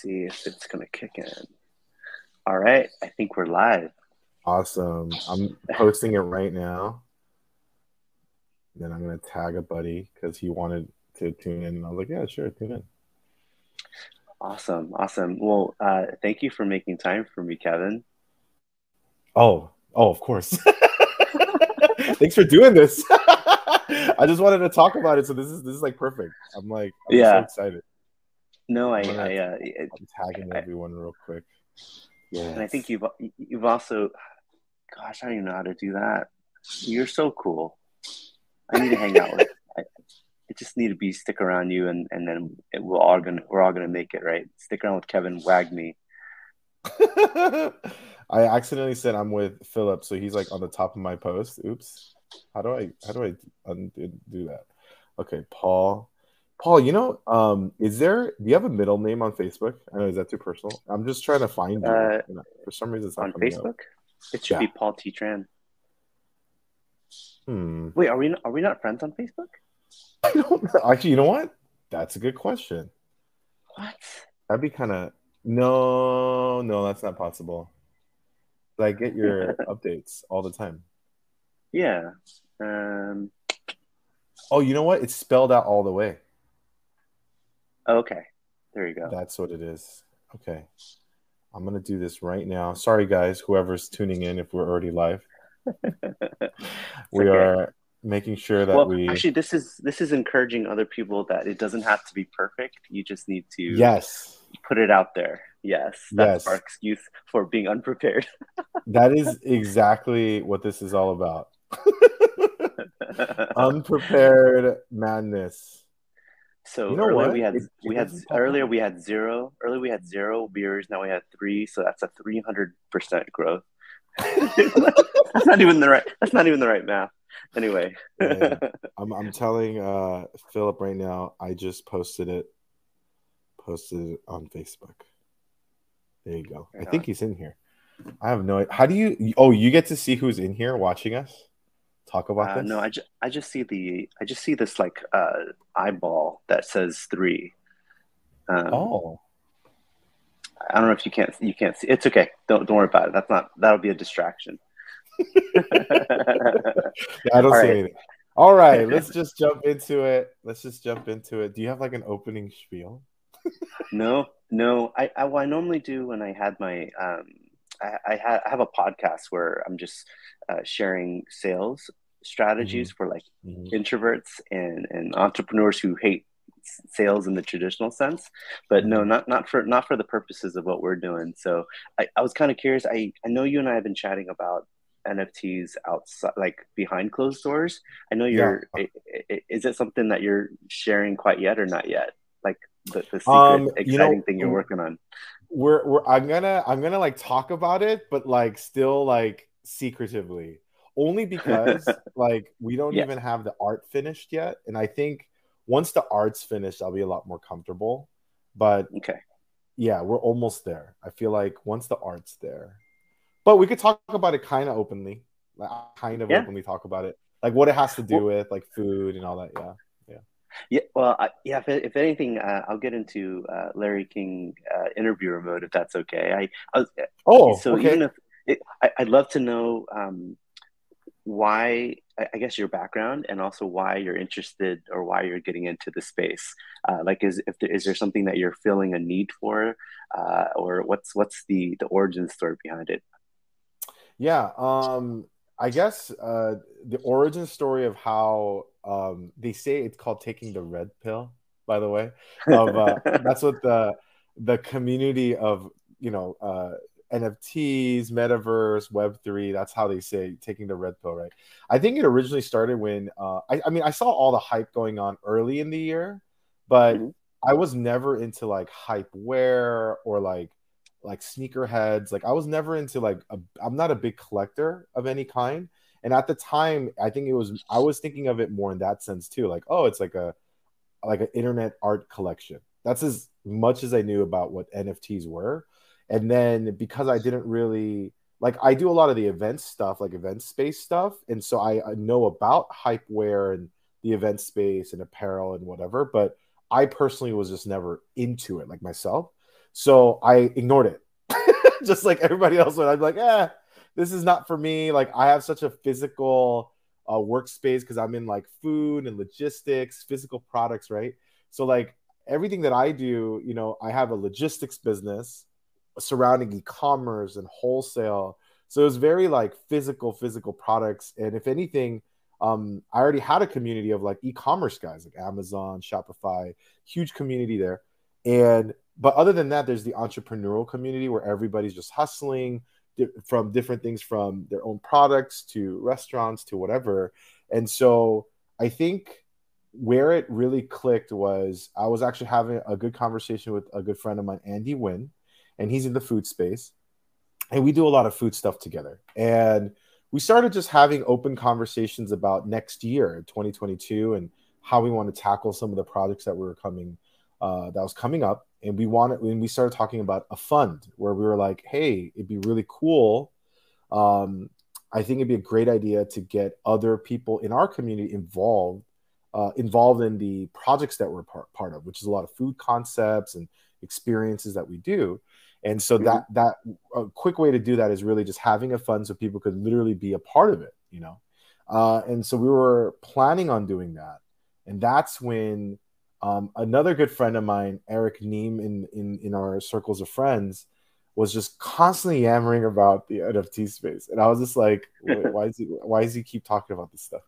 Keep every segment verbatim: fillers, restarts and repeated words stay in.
see if it's going to kick in. All right. I think we're live. Awesome. I'm posting it right now. Then I'm going to tag a buddy because he wanted to tune in. And I was like, yeah, sure, tune in. Awesome. Awesome. Well, uh, thank you for making time for me, Kevin. Oh, oh, of course. Thanks for doing this. I just wanted to talk about it. So this is, this is like perfect. I'm like, I'm yeah. so excited. No, I, gonna, I, uh, I'm tagging I, everyone real quick. Yeah. And I think you've, you've also, gosh, I don't even know how to do that. You're so cool. I need to hang out with. I, I just need to be stick around you, and and then it, we're all gonna we're all gonna make it, right? Stick around with Kevin Wagney. I accidentally said I'm with Philip, so he's like on the top of my post. Oops. How do I how do I undo that? Okay, Paul. Paul, you know, um, is there? Do you have a middle name on Facebook? I know, is that too personal? I'm just trying to find you. Uh, For some reason, it's not on Facebook. Up. It should yeah. be Paul T. Tran. Hmm. Wait, are we not, are we not friends on Facebook? I don't know. Actually, you know what? That's a good question. What? That'd be kind of no, no. That's not possible. But I get your updates all the time. Yeah. Um. Oh, you know what? It's spelled out all the way. Okay. There you go. That's what it is. Okay. I'm gonna do this right now. Sorry, guys. Whoever's tuning in, if we're already live. we okay. are making sure that well, we actually this is this is encouraging other people that it doesn't have to be perfect. You just need to yes put it out there. Yes, that's yes. our excuse for being unprepared. That is exactly what this is all about. Unprepared madness. So you know earlier what? we had it, we it had earlier we had zero earlier we had zero viewers. Now we had three, so that's a three hundred percent growth. that's not even the right that's not even the right math anyway. yeah, yeah. I'm, I'm telling uh Philip right now, I just posted it posted it on Facebook. There you go. Right I on. think he's in here. I have no idea. How do you oh you get to see who's in here watching us talk about uh, this? No, I, ju- I just see the I just see this like uh eyeball that says three. Um, oh I don't know if you can't you can't see. It's okay. Don't don't worry about it. That's not that'll be a distraction. yeah, I don't All see right. anything. All right, let's just jump into it. Let's just jump into it. Do you have like an opening spiel? no, no. I I, well, I normally do when I had my um I I, ha- I have a podcast where I'm just uh, sharing sales strategies mm-hmm. for like mm-hmm. introverts and and entrepreneurs who hate sales in the traditional sense, but no, not not for not for the purposes of what we're doing. So I, I was kind of curious. I, I know you and I have been chatting about N F Ts outside, like behind closed doors. I know you're. Yeah. It, it, is it something that you're sharing quite yet, or not yet? Like the, the secret, um, exciting you know, thing you're working on. We're we're. I'm gonna I'm gonna like talk about it, but like still like secretively, only because like we don't yeah. even have the art finished yet, and I think. Once the art's finished, I'll be a lot more comfortable. But okay. yeah, we're almost there. I feel like once the art's there. But we could talk about it kind of openly. Like kind of yeah. openly talk about it. Like what it has to do well, with like food and all that. Yeah. Yeah. Yeah. Well, I, yeah, if, if anything, uh, I'll get into uh, Larry King uh, interviewer mode if that's okay. I, I was, Oh, so okay. even if it, I, I'd love to know um, why I guess your background and also why you're interested or why you're getting into the space. Uh, like, is if there, is there something that you're feeling a need for, uh, or what's what's the the origin story behind it? Yeah, um, I guess uh, the origin story of how um, they say it's called taking the red pill. By the way, of, uh, that's what the the community of you know uh, N F Ts, metaverse, web three, that's how they say taking the red pill, right? I think it originally started when uh I, I mean I saw all the hype going on early in the year, but mm-hmm. I was never into like hype wear or like like sneakerheads. Like I was never into like a, I'm not a big collector of any kind. And at the time, I think it was I was thinking of it more in that sense too. Like, oh, it's like a like an internet art collection. That's as much as I knew about what N F Ts were. And then because I didn't really like, I do a lot of the event stuff, like event space stuff. And so I, I know about hypeware and the event space and apparel and whatever, but I personally was just never into it like myself. So I ignored it. Just like everybody else would. I'd be like, eh, this is not for me. Like, I have such a physical uh, workspace because I'm in like food and logistics, physical products, right? So like everything that I do, you know, I have a logistics business surrounding e-commerce and wholesale. So it was very like physical, physical products. And if anything, um, I already had a community of like e-commerce guys, like Amazon, Shopify, huge community there. And, but other than that, there's the entrepreneurial community where everybody's just hustling di- from different things, from their own products to restaurants to whatever. And so I think where it really clicked was I was actually having a good conversation with a good friend of mine, Andy Wynn, and he's in the food space. And we do a lot of food stuff together. And we started just having open conversations about next year, twenty twenty-two, and how we want to tackle some of the projects that we were coming, uh, that was coming up. And we wanted, when we started talking about a fund where we were like, hey, it'd be really cool. Um, I think it'd be a great idea to get other people in our community involved, uh, involved in the projects that we're part, part of, which is a lot of food concepts and experiences that we do. And so that that a quick way to do that is really just having a fund so people could literally be a part of it, you know. Uh, and so we were planning on doing that, and that's when um, another good friend of mine, Eric Neem, in in in our circles of friends, was just constantly yammering about the N F T space, and I was just like, why is he why is he keep talking about this stuff?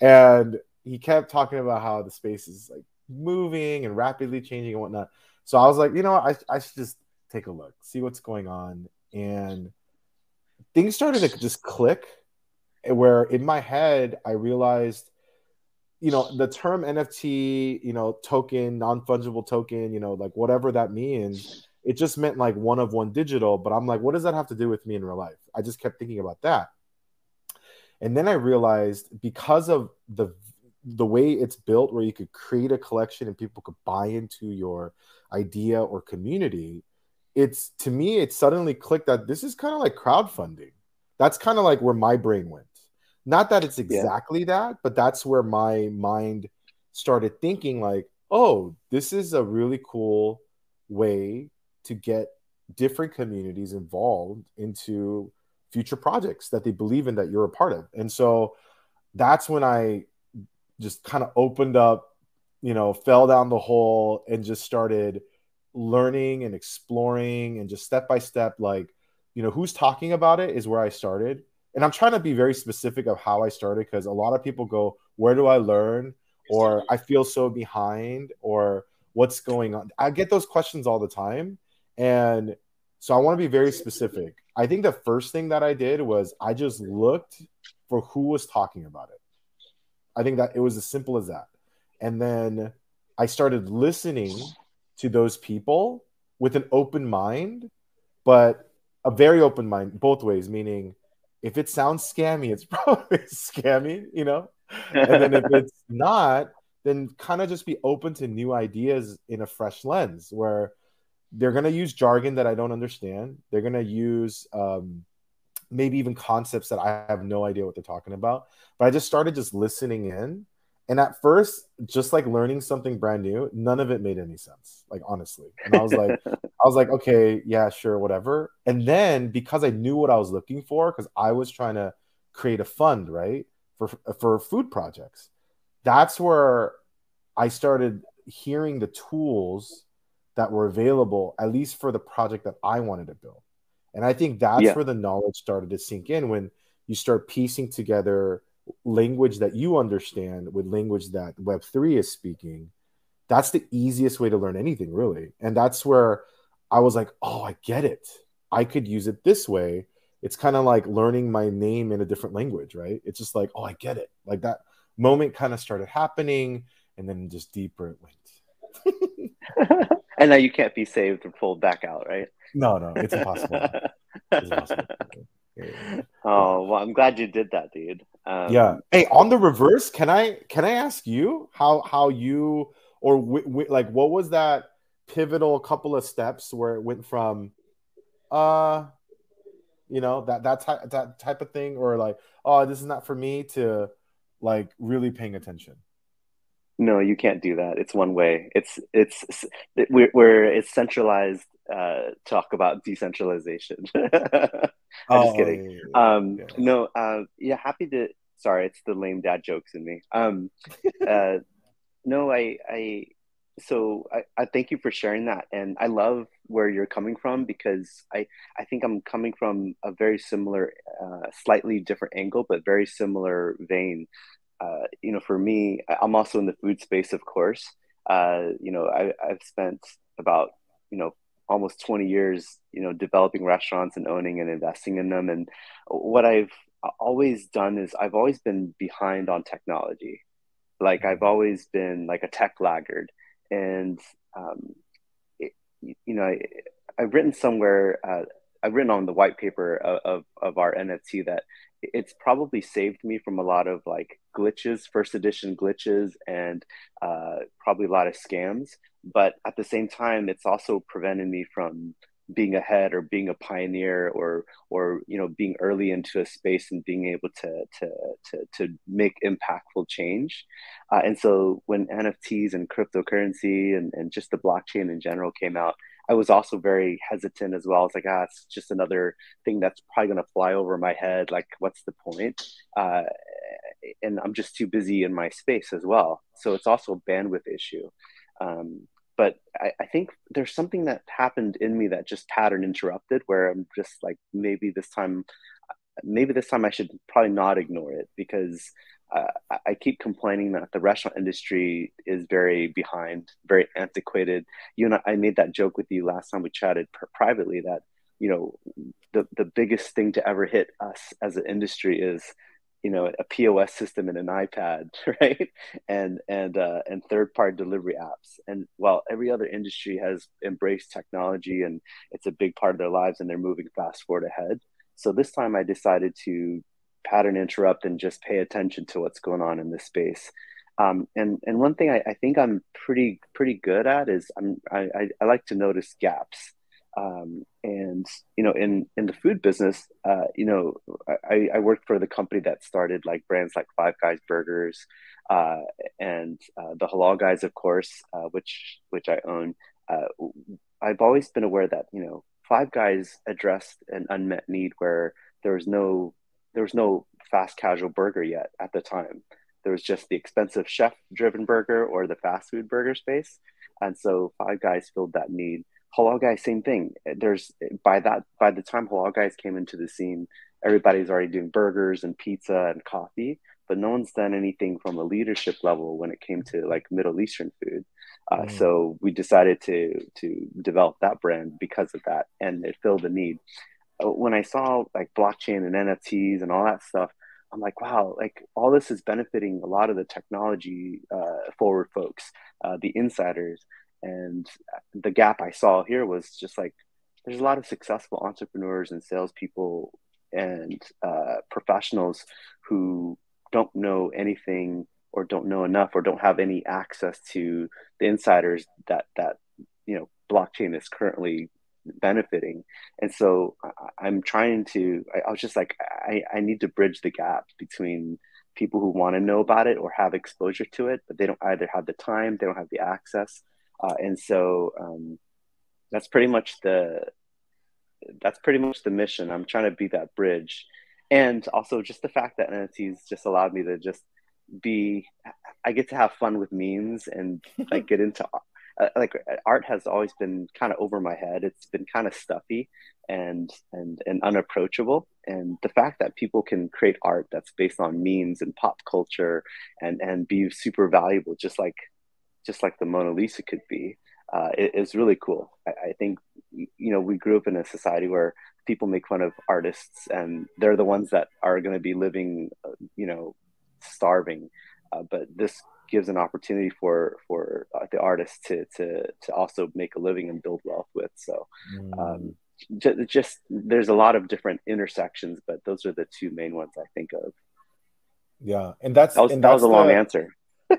And he kept talking about how the space is like moving and rapidly changing and whatnot. So I was like, you know, I I should just take a look, see what's going on. And things started to just click, where in my head, I realized, you know, the term N F T, you know, token, non-fungible token, you know, like whatever that means, it just meant like one of one digital. But I'm like, what does that have to do with me in real life? I just kept thinking about that. And then I realized, because of the the way it's built, where you could create a collection and people could buy into your idea or community, it's, to me, it suddenly clicked that this is kind of like crowdfunding. That's kind of like where my brain went. Not that it's exactly yeah. that, but that's where my mind started thinking like, oh, this is a really cool way to get different communities involved into future projects that they believe in, that you're a part of. And so that's when I just kind of opened up, you know, fell down the hole and just started learning and exploring, and just step by step, like, you know, who's talking about it is where I started. And I'm trying to be very specific of how I started, because a lot of people go, where do I learn? Or I feel so behind, or what's going on? I get those questions all the time. And so I want to be very specific. I think the first thing that I did was I just looked for who was talking about it. I think that it was as simple as that. And then I started listening to those people with an open mind, but a very open mind both ways, meaning if it sounds scammy, it's probably scammy, you know? And then if it's not, then kind of just be open to new ideas in a fresh lens, where they're gonna use jargon that I don't understand. They're gonna use um, maybe even concepts that I have no idea what they're talking about. But I just started just listening in. And at first, just like learning something brand new, none of it made any sense, like honestly. And I was like, I was like, okay, yeah, sure, whatever. And then, because I knew what I was looking for, because I was trying to create a fund, right, for for food projects, that's where I started hearing the tools that were available, at least for the project that I wanted to build. And I think that's yeah. where the knowledge started to sink in, when you start piecing together language that you understand with language that Web three is speaking. That's the easiest way to learn anything, really. And that's where I was like, oh, I get it. I could use it this way. It's kind of like learning my name in a different language, right? It's just like, oh, I get it. Like, that moment kind of started happening, and then just deeper it went. And now you can't be saved or pulled back out, right? No, no, it's impossible. It's impossible. Oh, well, I'm glad you did that, dude. Um, yeah. Hey, on the reverse, can I can I ask you how how you or w- w- like what was that pivotal couple of steps where it went from, uh, you know, that that type that type of thing, or like, oh, this is not for me, to like really paying attention? No, you can't do that. It's one way. It's it's it, we're, we're it's centralized uh, talk about decentralization. I'm oh, just kidding. Yeah, yeah, um, yeah. No, uh, yeah, happy to. Sorry, it's the lame dad jokes in me. Um, uh, no, I I so I, I thank you for sharing that, and I love where you're coming from, because I I think I'm coming from a very similar, uh, slightly different angle, but very similar vein. Uh, you know, for me, I'm also in the food space, of course. Uh, you know, I, I've spent about, you know, almost twenty years, you know, developing restaurants and owning and investing in them. And what I've always done is I've always been behind on technology. Like, I've always been like a tech laggard. And, um, it, you know, I, I've written somewhere, uh, I've written on the white paper of, of, of our N F T that it's probably saved me from a lot of like glitches, first edition glitches, and uh, probably a lot of scams. But at the same time, it's also prevented me from being ahead or being a pioneer or, or, you know, being early into a space and being able to, to, to, to make impactful change. Uh, and so when N F Ts and cryptocurrency and, and just the blockchain in general came out, I was also very hesitant as well. I was like, ah, it's just another thing that's probably going to fly over my head. Like, what's the point? Uh, and I'm just too busy in my space as well. So it's also a bandwidth issue. Um, but I, I think there's something that happened in me that just pattern interrupted, where I'm just like, maybe this time, maybe this time I should probably not ignore it, because uh, I keep complaining that the restaurant industry is very behind, very antiquated. You and I, I made that joke with you last time we chatted per- privately that, you know, the, the biggest thing to ever hit us as an industry is, you know, a P O S system and an iPad, right? And, and, uh, and third-party delivery apps. And while every other industry has embraced technology and it's a big part of their lives and they're moving fast forward ahead. So this time I decided to pattern interrupt and just pay attention to what's going on in this space. Um, and, and one thing I, I think I'm pretty, pretty good at is I'm, I, I like to notice gaps. Um, and, you know, in, in the food business, uh, you know, I, I worked for the company that started like brands like Five Guys Burgers uh, and uh, the Halal Guys, of course, uh, which, which I own. Uh, I've always been aware that, you know, Five Guys addressed an unmet need where there was no there was no fast casual burger yet at the time. There was just the expensive chef-driven burger or the fast food burger space, and so Five Guys filled that need. Halal Guys, same thing. There's by that by the time Halal Guys came into the scene, everybody's already doing burgers and pizza and coffee, but no one's done anything from a leadership level when it came to like Middle Eastern food. Uh, mm. So we decided to to develop that brand because of that, and it filled the need. When I saw like blockchain and N F Ts and all that stuff, I'm like, wow, like all this is benefiting a lot of the technology uh, forward folks, uh, the insiders. And the gap I saw here was just like, there's a lot of successful entrepreneurs and salespeople and uh, professionals who don't know anything or don't know enough or don't have any access to the insiders that, that, you know, blockchain is currently benefiting. And so I, I'm trying to, I, I was just like, I, I need to bridge the gap between people who want to know about it or have exposure to it, but they don't either have the time, they don't have the access. Uh, and so um, that's pretty much the, that's pretty much the mission. I'm trying to be that bridge. And also just the fact that N F Ts just allowed me to just be, I get to have fun with memes and like get into, uh, like art has always been kind of over my head. It's been kind of stuffy and, and, and unapproachable. And the fact that people can create art that's based on memes and pop culture and, and be super valuable, just like, just like the Mona Lisa could be, uh, it, it's really cool. I, I think, you know, we grew up in a society where people make fun of artists and they're the ones that are going to be living, uh, you know, starving. Uh, but this gives an opportunity for, for uh, the artists to, to, to also make a living and build wealth with. So mm. um, j- just, there's a lot of different intersections, but those are the two main ones I think of. Yeah. And that's, that was, and that that's was a long the... answer.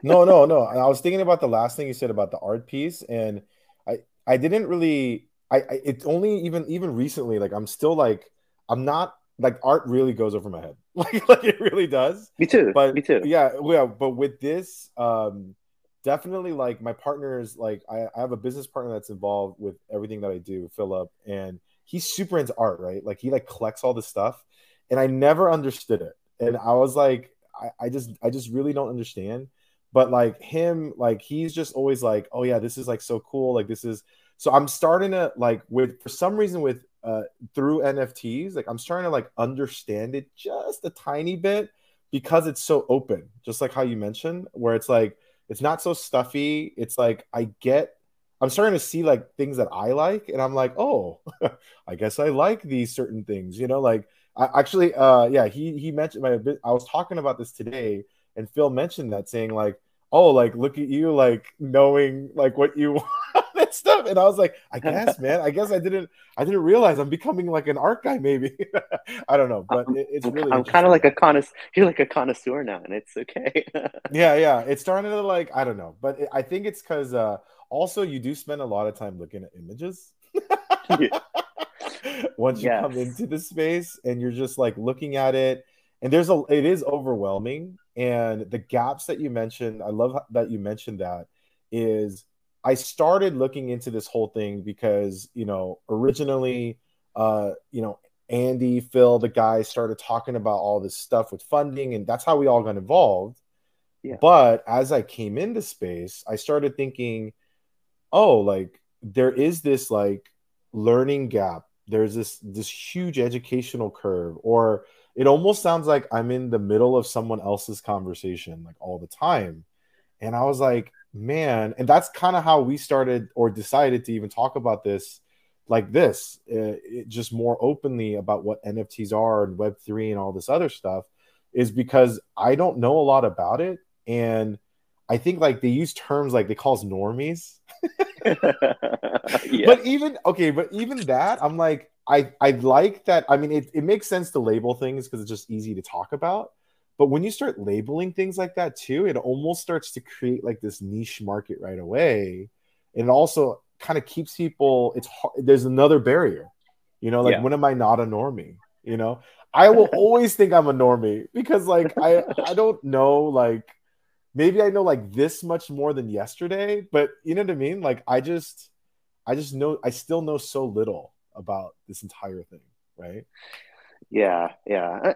no, no, no. I was thinking about the last thing you said about the art piece, and I, I didn't really. I, I it's only even even recently. Like I'm still like I'm not like art really goes over my head. Like like it really does. Me too. But me too. Yeah, yeah. But with this, um, definitely like my partners, like I, I have a business partner that's involved with everything that I do, Philip, and he's super into art, right? Like he like collects all this stuff, and I never understood it. And I was like, I, I just, I just really don't understand. But like him, like he's just always like, oh yeah, this is like so cool. Like this is, so I'm starting to like with, for some reason with, uh, through N F Ts, like I'm starting to like understand it just a tiny bit because it's so open, just like how you mentioned, where it's like, it's not so stuffy. It's like, I get, I'm starting to see like things that I like, and I'm like, oh, I guess I like these certain things, you know, like I actually, uh, yeah, he, he mentioned my, I was talking about this today, and Phil mentioned that, saying like, oh, like, look at you, like knowing like what you want and stuff. And I was like, I guess, man, I guess I didn't, I didn't realize I'm becoming like an art guy, maybe. I don't know, but it, it's really, I'm kind of like a connoisseur. You're like a connoisseur now, and it's okay. yeah. Yeah. It's starting to like, I don't know, but it, I think it's cause, uh, also you do spend a lot of time looking at images. yeah. Once you yes. come into the space, and you're just like looking at it, and there's a, it is overwhelming. And the gaps that you mentioned, I love that you mentioned that, is I started looking into this whole thing because, you know, originally, uh, you know, Andy, Phil, the guys started talking about all this stuff with funding, and that's how we all got involved. Yeah. But as I came into space, I started thinking, oh, like there is this like learning gap. There's this, this huge educational curve, or it almost sounds like I'm in the middle of someone else's conversation like all the time. And I was like, man, and that's kind of how we started or decided to even talk about this like this, uh, it just more openly about what N F Ts are and Web three and all this other stuff, is because I don't know a lot about it. And I think like they use terms like they call us normies. yeah. But even, okay, but even that, I'm like, I, I like that. I mean, it, it makes sense to label things because it's just easy to talk about. But when you start labeling things like that too, it almost starts to create like this niche market right away. And it also kind of keeps people, it's hard, there's another barrier. You know, like yeah. when am I not a normie? You know, I will always think I'm a normie because like I, I don't know, like maybe I know like this much more than yesterday, but you know what I mean? Like I just, I just know, I still know so little about this entire thing, right? Yeah, yeah. I,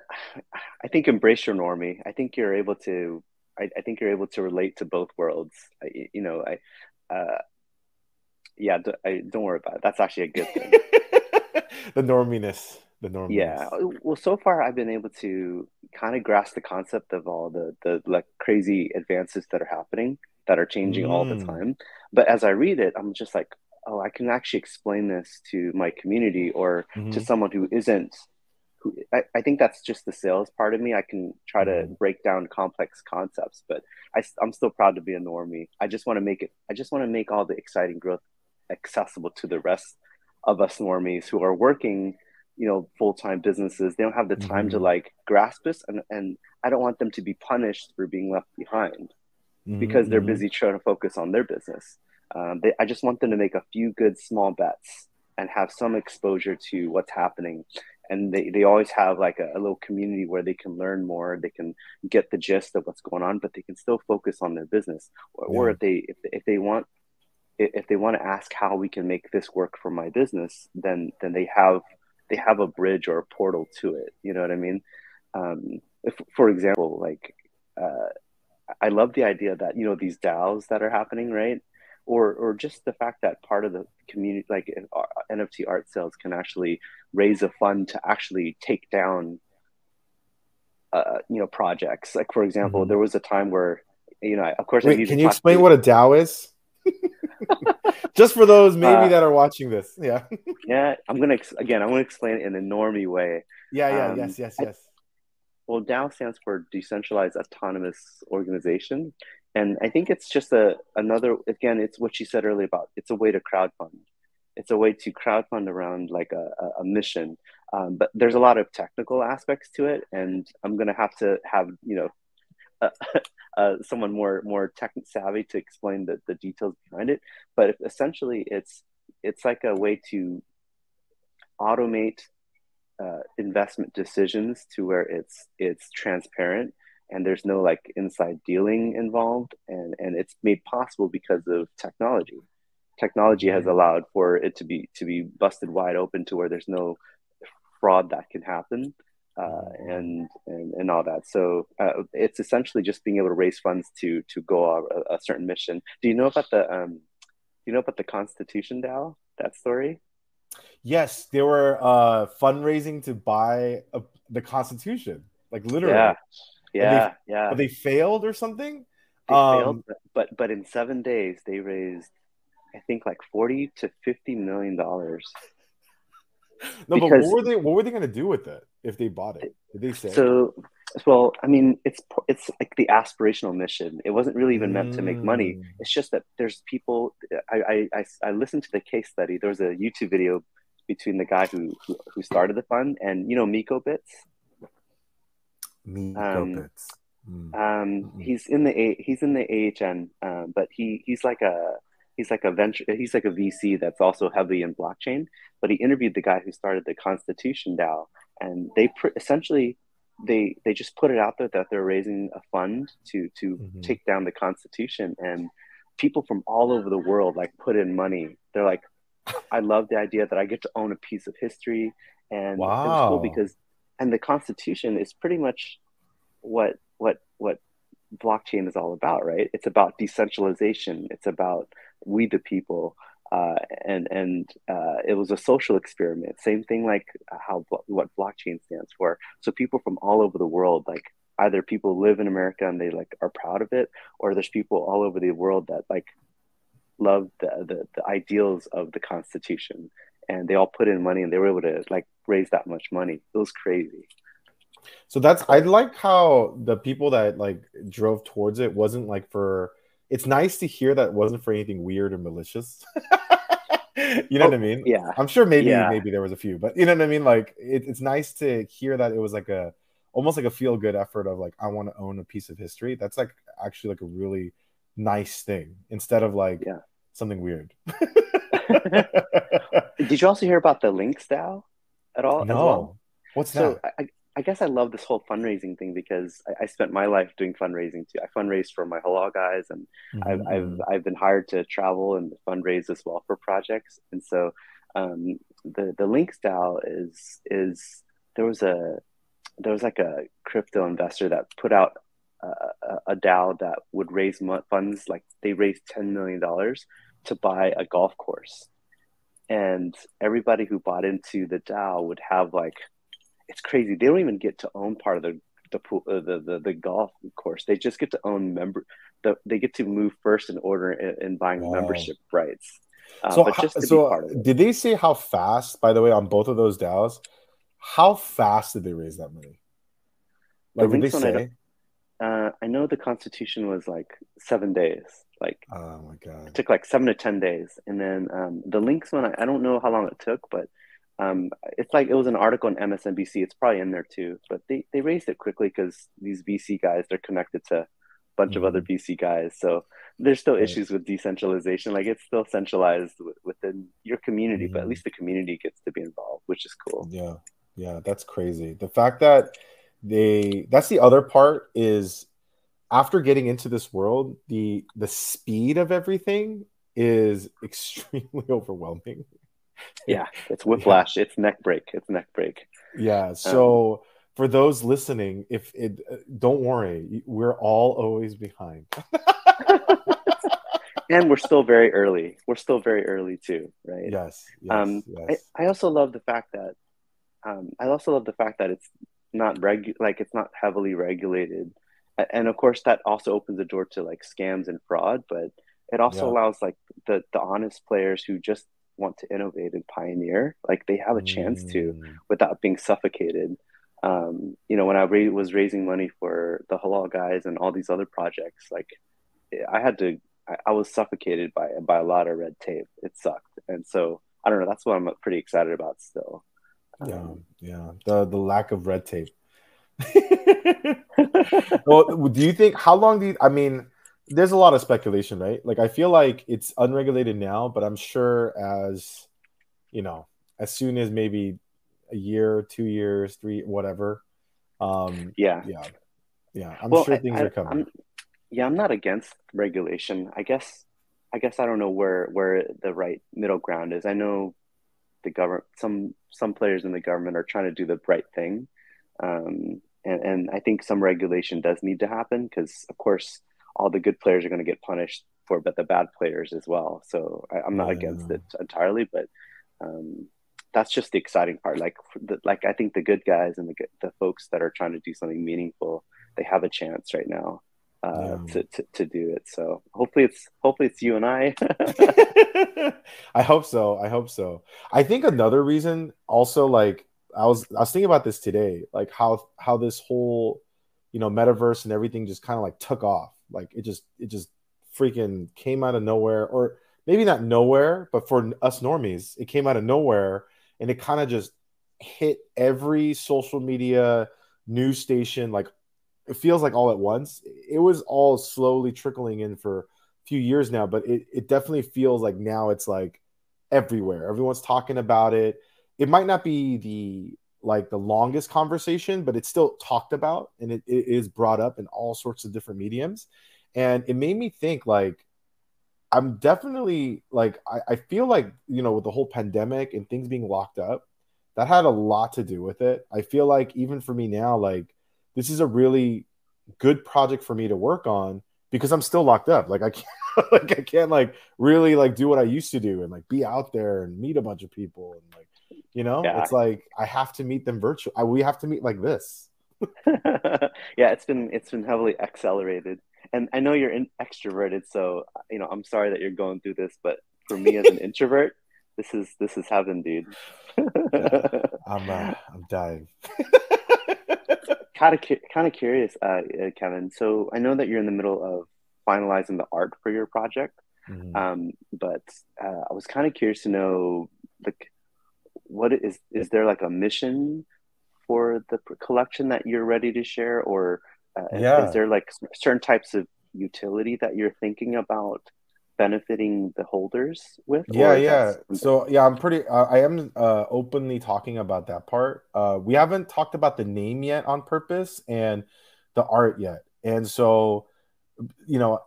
I think embrace your normie. I think you're able to. I, I think you're able to relate to both worlds. I, you know, I. Uh, yeah, d- I, don't worry about it. That's actually a good thing. the norminess, the norminess. Yeah. Well, so far I've been able to kind of grasp the concept of all the the like crazy advances that are happening, that are changing mm. all the time. But as I read it, I'm just like, oh, I can actually explain this to my community or mm-hmm. to someone who isn't. Who, I, I think that's just the sales part of me. I can try to break down complex concepts, but I, I'm still proud to be a normie. I just want to make it, I just want to make all the exciting growth accessible to the rest of us normies who are working, you know, full-time businesses. They don't have the time mm-hmm. to like grasp this. And, and I don't want them to be punished for being left behind mm-hmm. because they're busy trying to focus on their business. Um, they, I just want them to make a few good small bets and have some exposure to what's happening. And they, they always have like a, a little community where they can learn more. They can get the gist of what's going on, but they can still focus on their business. Or, yeah. or if they if, if they want if they want to ask how we can make this work for my business, then then they have they have a bridge or a portal to it. You know what I mean? Um, if, for example, like uh, I love the idea that you know these DAOs that are happening, right? Or, or just the fact that part of the community, like an, uh, N F T art sales, can actually raise a fund to actually take down, uh, you know, projects. Like for example, mm-hmm. there was a time where, you know, of course, Wait, I need can to you explain to what a DAO is? just for those maybe uh, that are watching this, yeah. yeah, I'm gonna ex- again, I'm gonna explain it in an normie way. Yeah, yeah, um, yes, yes, yes. I, well, DAO stands for Decentralized Autonomous Organization. And I think it's just a another, again, it's what you said earlier about, it's a way to crowdfund. It's a way to crowdfund around like a, a mission. Um, but there's a lot of technical aspects to it. And I'm going to have to have, you know, uh, uh, someone more more tech savvy to explain the, the details behind it. But essentially, it's it's like a way to automate uh, investment decisions to where it's it's transparent. and there's no like inside dealing involved. And, and it's made possible because of technology. Technology has allowed for it to be to be busted wide open to where there's no fraud that can happen uh, and, and and all that. So uh, it's essentially just being able to raise funds to to go a, a certain mission. Do you know about the um, do you know about the ConstitutionDAO, that story? Yes, they were uh, fundraising to buy a, the Constitution, like literally. Yeah, yeah, but they, yeah. But they failed or something. They um, failed, but but in seven days they raised, I think, like forty to fifty million dollars. No, because, but what were they? What were they going to do with it if they bought it? Did they say? So, well, I mean, it's it's like the aspirational mission. It wasn't really even meant mm. to make money. It's just that there's people. I, I I listened to the case study. There was a YouTube video between the guy who who, who started the fund and, you know, Miko Bits. Miko um, Bits. Mm. Um, mm. He's in the he's in the A H N, um, but he he's like a. He's like a venture. He's like a V C that's also heavily in blockchain. But he interviewed the guy who started the ConstitutionDAO, and they pr- essentially they they just put it out there that they're raising a fund to to mm-hmm. take down the Constitution. And people from all over the world like put in money. They're like, I love the idea that I get to own a piece of history, and wow. it was cool because and the Constitution is pretty much what what what blockchain is all about, right? It's about decentralization. It's about we the people, uh, and and uh, it was a social experiment. Same thing like how what blockchain stands for. So people from all over the world, like either people live in America and they like are proud of it, or there's people all over the world that like love the the, the ideals of the Constitution, and they all put in money, and they were able to like raise that much money. It was crazy. So that's I like how the people that like drove towards it wasn't like for. It's nice to hear that it wasn't for anything weird or malicious. You know oh, what I mean? Yeah. I'm sure maybe yeah. maybe there was a few, but you know what I mean. Like it, it's nice to hear that it was like a almost like a feel good effort of like I want to own a piece of history. That's like actually like a really nice thing instead of like yeah. something weird. Did you also hear about the Link DAO at all? No. Well? What's so that? I, I guess I love this whole fundraising thing because I, I spent my life doing fundraising too. I fundraised for my Halal Guys, and mm-hmm. I've, I've I've been hired to travel and fundraise as well for projects. And so um, the the Link DAO is is there was a there was like a crypto investor that put out a, a DAO that would raise funds. Like they raised ten million dollars to buy a golf course, and everybody who bought into the DAO would have like. It's crazy. They don't even get to own part of the the pool, uh, the, the the golf course. They just get to own member. The, they get to move first in order in, in buying wow. membership rights. Uh, so, but just to so be part of it. Did they say how fast? By the way, on both of those DAOs, how fast did they raise that money? Like, the did they say? I, uh, I know the Constitution was like seven days. Like, oh my god, it took like seven to ten days, and then um, the Links one. I, I don't know how long it took, but. Um, it's like it was an article on M S N B C. It's probably in there too, but they, they raised it quickly because these V C guys, they're connected to a bunch mm-hmm. of other V C guys. So there's still right. issues with decentralization. Like it's still centralized w- within your community, mm-hmm. but at least the community gets to be involved, which is cool. Yeah. Yeah. That's crazy. The fact that they, that's the other part is after getting into this world, the, the speed of everything is extremely overwhelming. Yeah, it's whiplash. Yeah. It's neck break. It's neck break. Yeah. So um, for those listening, if it, don't worry, we're all always behind, and we're still very early. We're still very early too, right? Yes. yes, um, yes. I, I also love the fact that um, I also love the fact that it's not regu- like it's not heavily regulated, and of course that also opens the door to like scams and fraud. But it also yeah. allows like the the honest players who just want to innovate and pioneer, like they have a chance to without being suffocated. Um, you know, when I ra- was raising money for the Halal Guys and all these other projects, like I had to, I, I was suffocated by, by a lot of red tape. It sucked. And so I don't know, that's what I'm pretty excited about still. Um, yeah. Yeah. The, the lack of red tape. Well, do you think, how long do you, I mean, there's a lot of speculation, right? Like, I feel like it's unregulated now, but I'm sure as, you know, as soon as maybe a year, two years, three, whatever. Um, yeah. Yeah. Yeah, I'm well, sure things I, I, are coming. I'm, yeah, I'm not against regulation. I guess I guess I don't know where, where the right middle ground is. I know the government, some some players in the government are trying to do the right thing. Um, and, and I think some regulation does need to happen because, of course, all the good players are going to get punished for but the bad players as well. So I, I'm not yeah. against it entirely, but um, that's just the exciting part. Like, the, like I think the good guys and the, the folks that are trying to do something meaningful, they have a chance right now uh, yeah. to, to, to do it. So hopefully it's, hopefully it's you and I. I hope so. I hope so. I think another reason also, like I was, I was thinking about this today, like how, how this whole, you know, metaverse and everything just kind of like took off. Like it just, it just freaking came out of nowhere, or maybe not nowhere, but for us normies, it came out of nowhere and it kind of just hit every social media news station. Like, it feels like all at once. It was all slowly trickling in for a few years now, but it, it definitely feels like now it's like everywhere. Everyone's talking about it. It might not be the like the longest conversation, but it's still talked about, and it, it is brought up in all sorts of different mediums. And it made me think, like, I'm definitely like, I, I feel like, you know, with the whole pandemic and things being locked up, that had a lot to do with it. I feel like even for me now, like, this is a really good project for me to work on because I'm still locked up. Like I can't, like I can't like really like do what I used to do and like be out there and meet a bunch of people and like, you know, yeah. It's like I have to meet them virtually. We have to meet like this. yeah, it's been it's been heavily accelerated, and I know you're in, extroverted, so you know I'm sorry that you're going through this, but for me as an introvert, this is this is heaven, dude. yeah, I'm uh, I'm dying. Kind of, kind of curious, uh, Kevin. So I know that you're in the middle of finalizing the art for your project, mm-hmm. um, but uh, I was kind of curious to know, like, what is is there like a mission for the collection that you're ready to share, or uh, yeah. is there like certain types of utility that you're thinking about benefiting the holders with? Yeah, yeah. So yeah, I'm pretty. Uh, I am uh, openly talking about that part. Uh, we haven't talked about the name yet on purpose, and the art yet. And so, you know,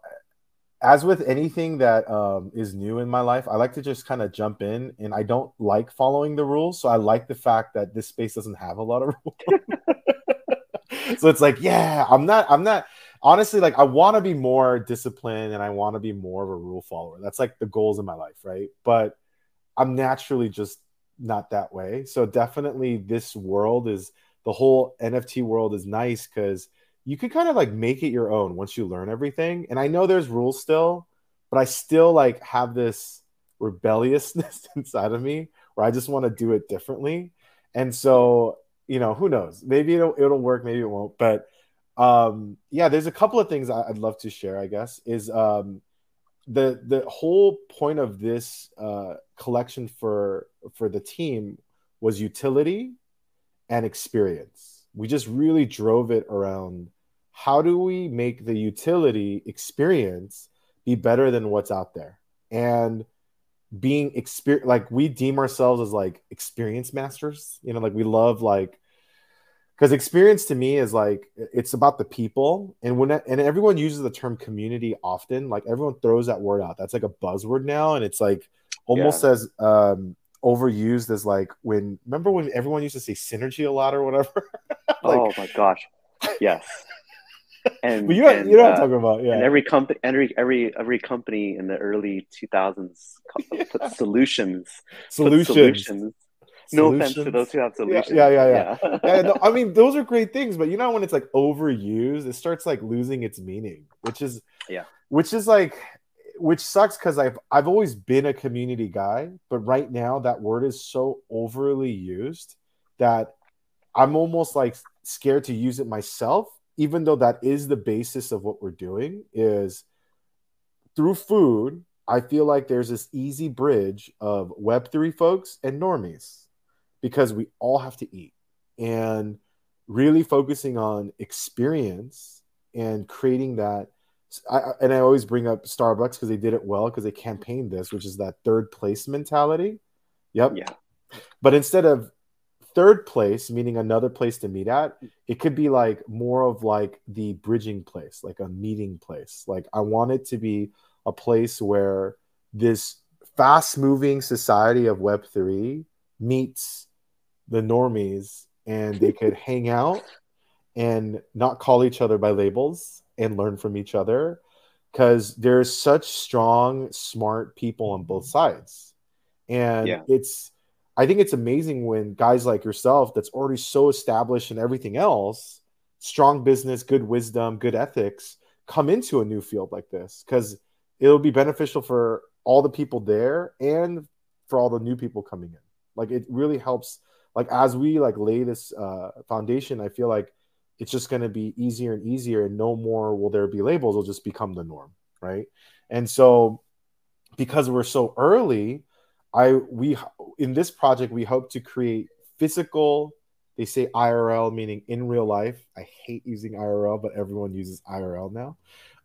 as with anything that um, is new in my life, I like to just kind of jump in, and I don't like following the rules. So I like the fact that this space doesn't have a lot of rules. So it's like, yeah, I'm not. I'm not. Honestly, like I want to be more disciplined and I want to be more of a rule follower. That's like the goals in my life, right? But I'm naturally just not that way. So definitely this world is, the whole N F T world is nice because you can kind of like make it your own once you learn everything. And I know there's rules still, but I still like have this rebelliousness inside of me where I just want to do it differently. And so, you know, who knows? Maybe it'll, it'll work, maybe it won't. But Um, yeah, there's a couple of things I'd love to share, I guess, is um, the the whole point of this uh, collection for for the team was utility and experience. We just really drove it around, how do we make the utility experience be better than what's out there? And being exper- like we deem ourselves as like experience masters, you know, like we love like, because experience to me is like, it's about the people. And when and everyone uses the term community often, like everyone throws that word out. That's like a buzzword now. And it's like almost yeah. as um, overused as like when, remember when everyone used to say synergy a lot or whatever? Like, oh my gosh. Yes. And but you, and, you know uh, what I'm talking about. Yeah. And every company, every, every, every company in the early two thousands yeah. put solutions. Solutions. Put solutions. No solutions. Offense to those who have solutions. Yeah, yeah, yeah. yeah. yeah no, I mean, those are great things, but you know when it's like overused, it starts like losing its meaning, which is yeah, which is like, which sucks because I've I've always been a community guy, but right now that word is so overly used that I'm almost like scared to use it myself, even though that is the basis of what we're doing. Is through food, I feel like there's this easy bridge of Web three folks and normies, because we all have to eat, and really focusing on experience and creating that. I, and I always bring up Starbucks because they did it well, because they campaigned this, which is that third place mentality. Yep. Yeah. But instead of third place, meaning another place to meet at, it could be like more of like the bridging place, like a meeting place. Like I want it to be a place where this fast moving society of Web three meets the normies and they could hang out and not call each other by labels and learn from each other, because there's such strong, smart people on both sides. And yeah. it's, I think it's amazing when guys like yourself that's already so established in everything else, strong business, good wisdom, good ethics, come into a new field like this, because it'll be beneficial for all the people there and for all the new people coming in. Like it really helps. Like as we like lay this uh, foundation, I feel like it's just going to be easier and easier, and no more will there be labels. It'll just become the norm, right? And so because we're so early, I we in this project, we hope to create physical, they say I R L, meaning in real life. I hate using I R L, but everyone uses I R L now.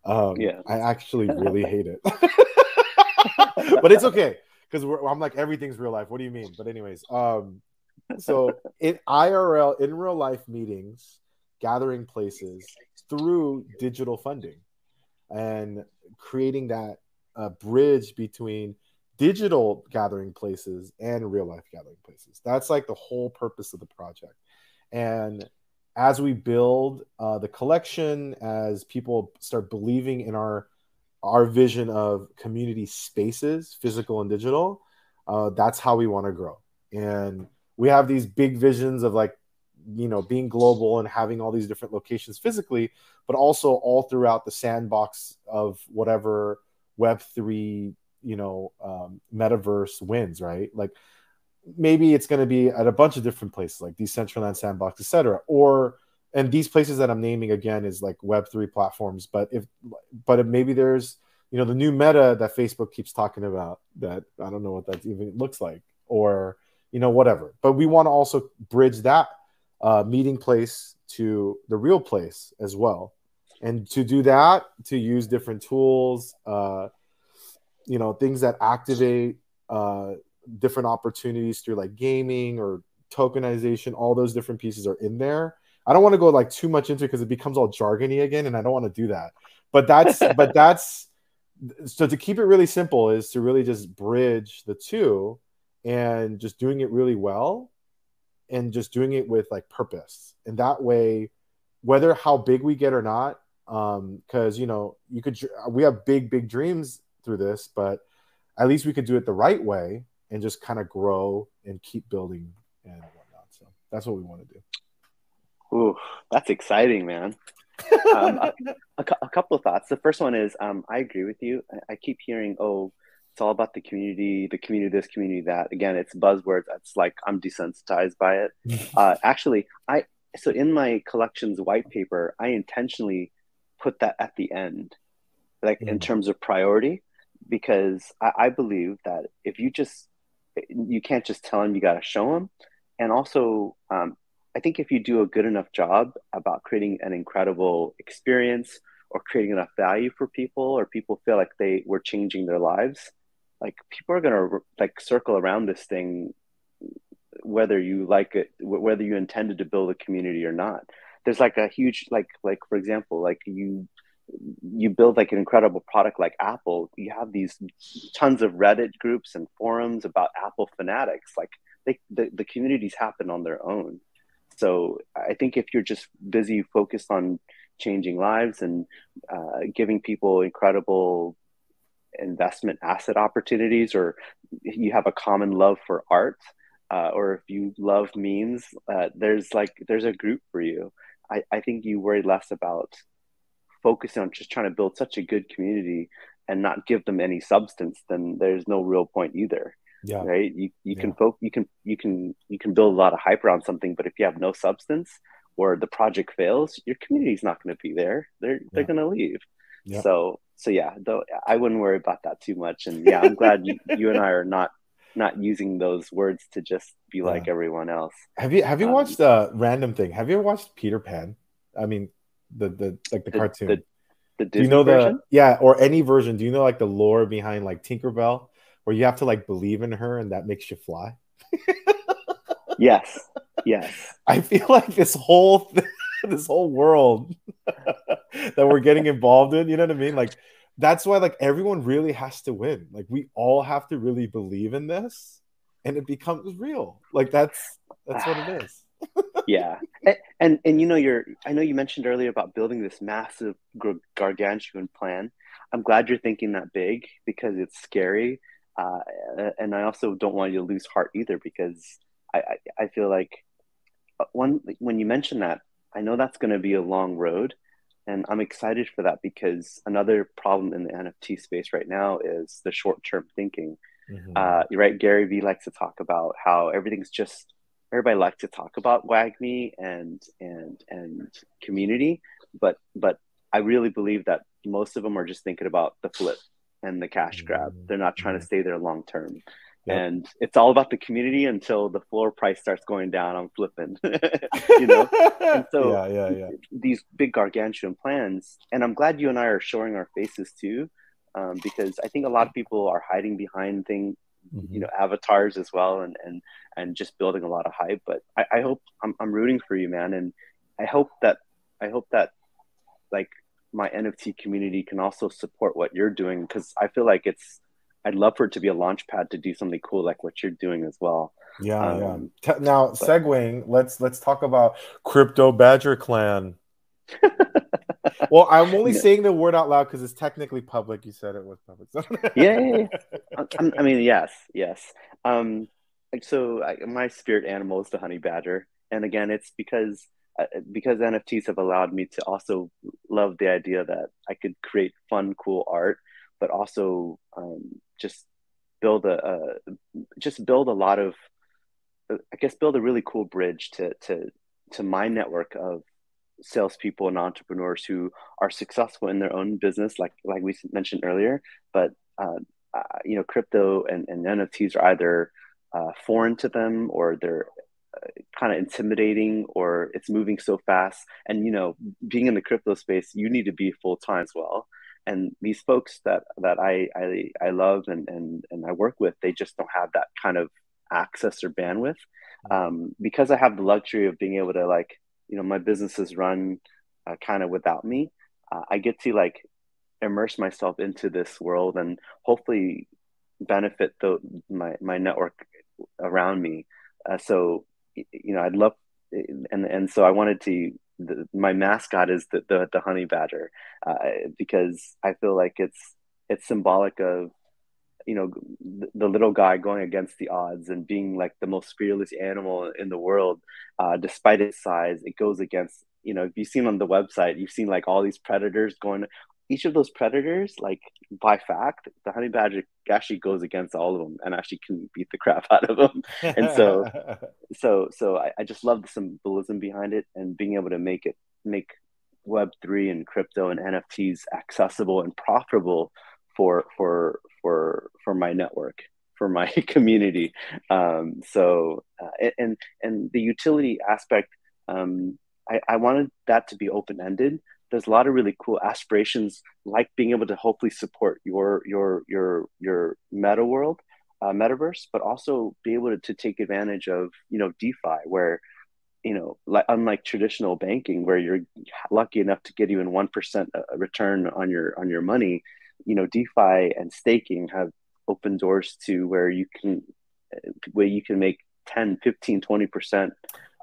Um, yeah. I actually really hate it. But it's okay, because I'm like, everything's real life. What do you mean? But anyways, um, so in I R L, in real life meetings, gathering places through digital funding and creating that uh, bridge between digital gathering places and real life gathering places. That's like the whole purpose of the project. And as we build uh, the collection, as people start believing in our our vision of community spaces, physical and digital, uh, that's how we want to grow. And we have these big visions of like, you know, being global and having all these different locations physically, but also all throughout the sandbox of whatever Web three, you know, um, metaverse wins, right? Like maybe it's going to be at a bunch of different places like Decentraland, Sandbox, et cetera. Or, and these places that I'm naming again is like Web three platforms, but if, but if maybe there's, you know, the new meta that Facebook keeps talking about that I don't know what that even looks like, or, you know, whatever. But we want to also bridge that uh, meeting place to the real place as well. And to do that, to use different tools, uh, you know, things that activate uh, different opportunities through like gaming or tokenization, all those different pieces are in there. I don't want to go like too much into it because it becomes all jargony again, and I don't want to do that. But that's, but that's, so to keep it really simple is to really just bridge the two and just doing it really well and just doing it with like purpose. And that way, whether how big we get or not, um, because, you know, you could, we have big, big dreams through this, but at least we could do it the right way and just kind of grow and keep building and whatnot. So that's what we want to do. Ooh, that's exciting, man. um, a, a, a couple of thoughts. The first one is, um, I agree with you. I, I keep hearing, oh, it's all about the community, the community this, community that. Again, it's buzzwords. It's like I'm desensitized by it. uh, actually, I so in my collection's white paper, I intentionally put that at the end, like mm-hmm. in terms of priority, because I, I believe that if you just, you can't just tell them, you got to show them. And also, um, I think if you do a good enough job about creating an incredible experience or creating enough value for people, or people feel like they were changing their lives, like people are going to like circle around this thing, whether you like it, whether you intended to build a community or not. There's like a huge, like, like, for example, like you, you build like an incredible product like Apple, you have these tons of Reddit groups and forums about Apple fanatics. Like they, the, the communities happen on their own. So I think if you're just busy focused on changing lives and uh, giving people incredible investment asset opportunities, or you have a common love for art, uh, or if you love memes, uh, there's like there's a group for you. I, I think you worry less about focusing on just trying to build such a good community and not give them any substance. Then there's no real point either. Yeah. Right. You you yeah. can folk, you can you can you can build a lot of hype around something, but if you have no substance or the project fails, your community's not going to be there. They're they're yeah. going to leave. Yeah. So so yeah, though I wouldn't worry about that too much. And yeah, I'm glad you, you and I are not not using those words to just be yeah. like everyone else. Have you have you um, watched a uh, random thing? Have you ever watched Peter Pan? I mean, the the like the, the cartoon. The, the Disney Do you know version? The yeah or any version? Do you know like the lore behind like Tinkerbell? Where you have to like believe in her and that makes you fly. Yes. Yes. I feel like this whole thing, this whole world that we're getting involved in, you know what I mean? Like, that's why, like, everyone really has to win. Like, we all have to really believe in this, and it becomes real. Like, that's that's what it is. Yeah. And, and and you know, you're I know you mentioned earlier about building this massive gargantuan plan. I'm glad you're thinking that big, because it's scary. Uh, and I also don't want you to lose heart either, because I, I, I feel like one, when you mention that, I know that's going to be a long road, and I'm excited for that, because another problem in the N F T space right now is the short-term thinking. Mm-hmm. Uh, you're right. Gary Vee likes to talk about how everything's just, everybody likes to talk about Wagney and, and, and community, but, but I really believe that most of them are just thinking about the flip and the cash grab. They're not trying to stay there long term. Yep. And it's all about the community until the floor price starts going down. I'm flipping, you know? And so yeah, yeah, yeah. these big gargantuan plans, and I'm glad you and I are showing our faces too, um, because I think a lot of people are hiding behind things, mm-hmm. you know, avatars as well, and, and, and just building a lot of hype. But I, I hope I'm, I'm rooting for you, man. And I hope that, I hope that like my N F T community can also support what you're doing. Cause I feel like it's, I'd love for it to be a launch pad to do something cool like what you're doing as well. Yeah. Um, yeah. Now, but... segueing, let's let's talk about Crypto Badger Clan. Well, I'm only no. saying the word out loud because it's technically public. You said it was public. yeah, yeah, yeah. I, I mean, yes, yes. Um, like, so I, my spirit animal is the honey badger, and again, it's because uh, because N F Ts have allowed me to also love the idea that I could create fun, cool art, but also um, just build a uh, just build a lot of, I guess, build a really cool bridge to to to my network of salespeople and entrepreneurs who are successful in their own business, like like we mentioned earlier. But uh, uh, you know, crypto and, and N F Ts are either uh, foreign to them, or they're uh, kind of intimidating, or it's moving so fast. And you know, being in the crypto space, you need to be full time as well. And these folks that, that I, I I love and and and I work with, they just don't have that kind of access or bandwidth. Um, because I have the luxury of being able to, like, you know, my businesses run uh, kind of without me. Uh, I get to like immerse myself into this world and hopefully benefit the my my network around me. Uh, so you know, I'd love and and so I wanted to. The, my mascot is the the, the honey badger uh, because I feel like it's it's symbolic of, you know, the, the little guy going against the odds and being like the most fearless animal in the world, uh, despite its size. It goes against, you know, if you've seen on the website, you've seen like all these predators going. Each of those predators, like by fact, the honey badger actually goes against all of them and actually can beat the crap out of them. And so, so, so I, I just love the symbolism behind it, and being able to make it make Web three and crypto and N F Ts accessible and profitable for for for for my network, for my community. Um, so, uh, and and the utility aspect, um, I, I wanted that to be open-ended. There's a lot of really cool aspirations, like being able to hopefully support your your your your meta world, uh, metaverse, but also be able to, to take advantage of, you know, DeFi, where, you know, like, unlike traditional banking, where you're lucky enough to get even one percent return on your on your money, you know, DeFi and staking have opened doors to where you can where you can make ten, fifteen, twenty percent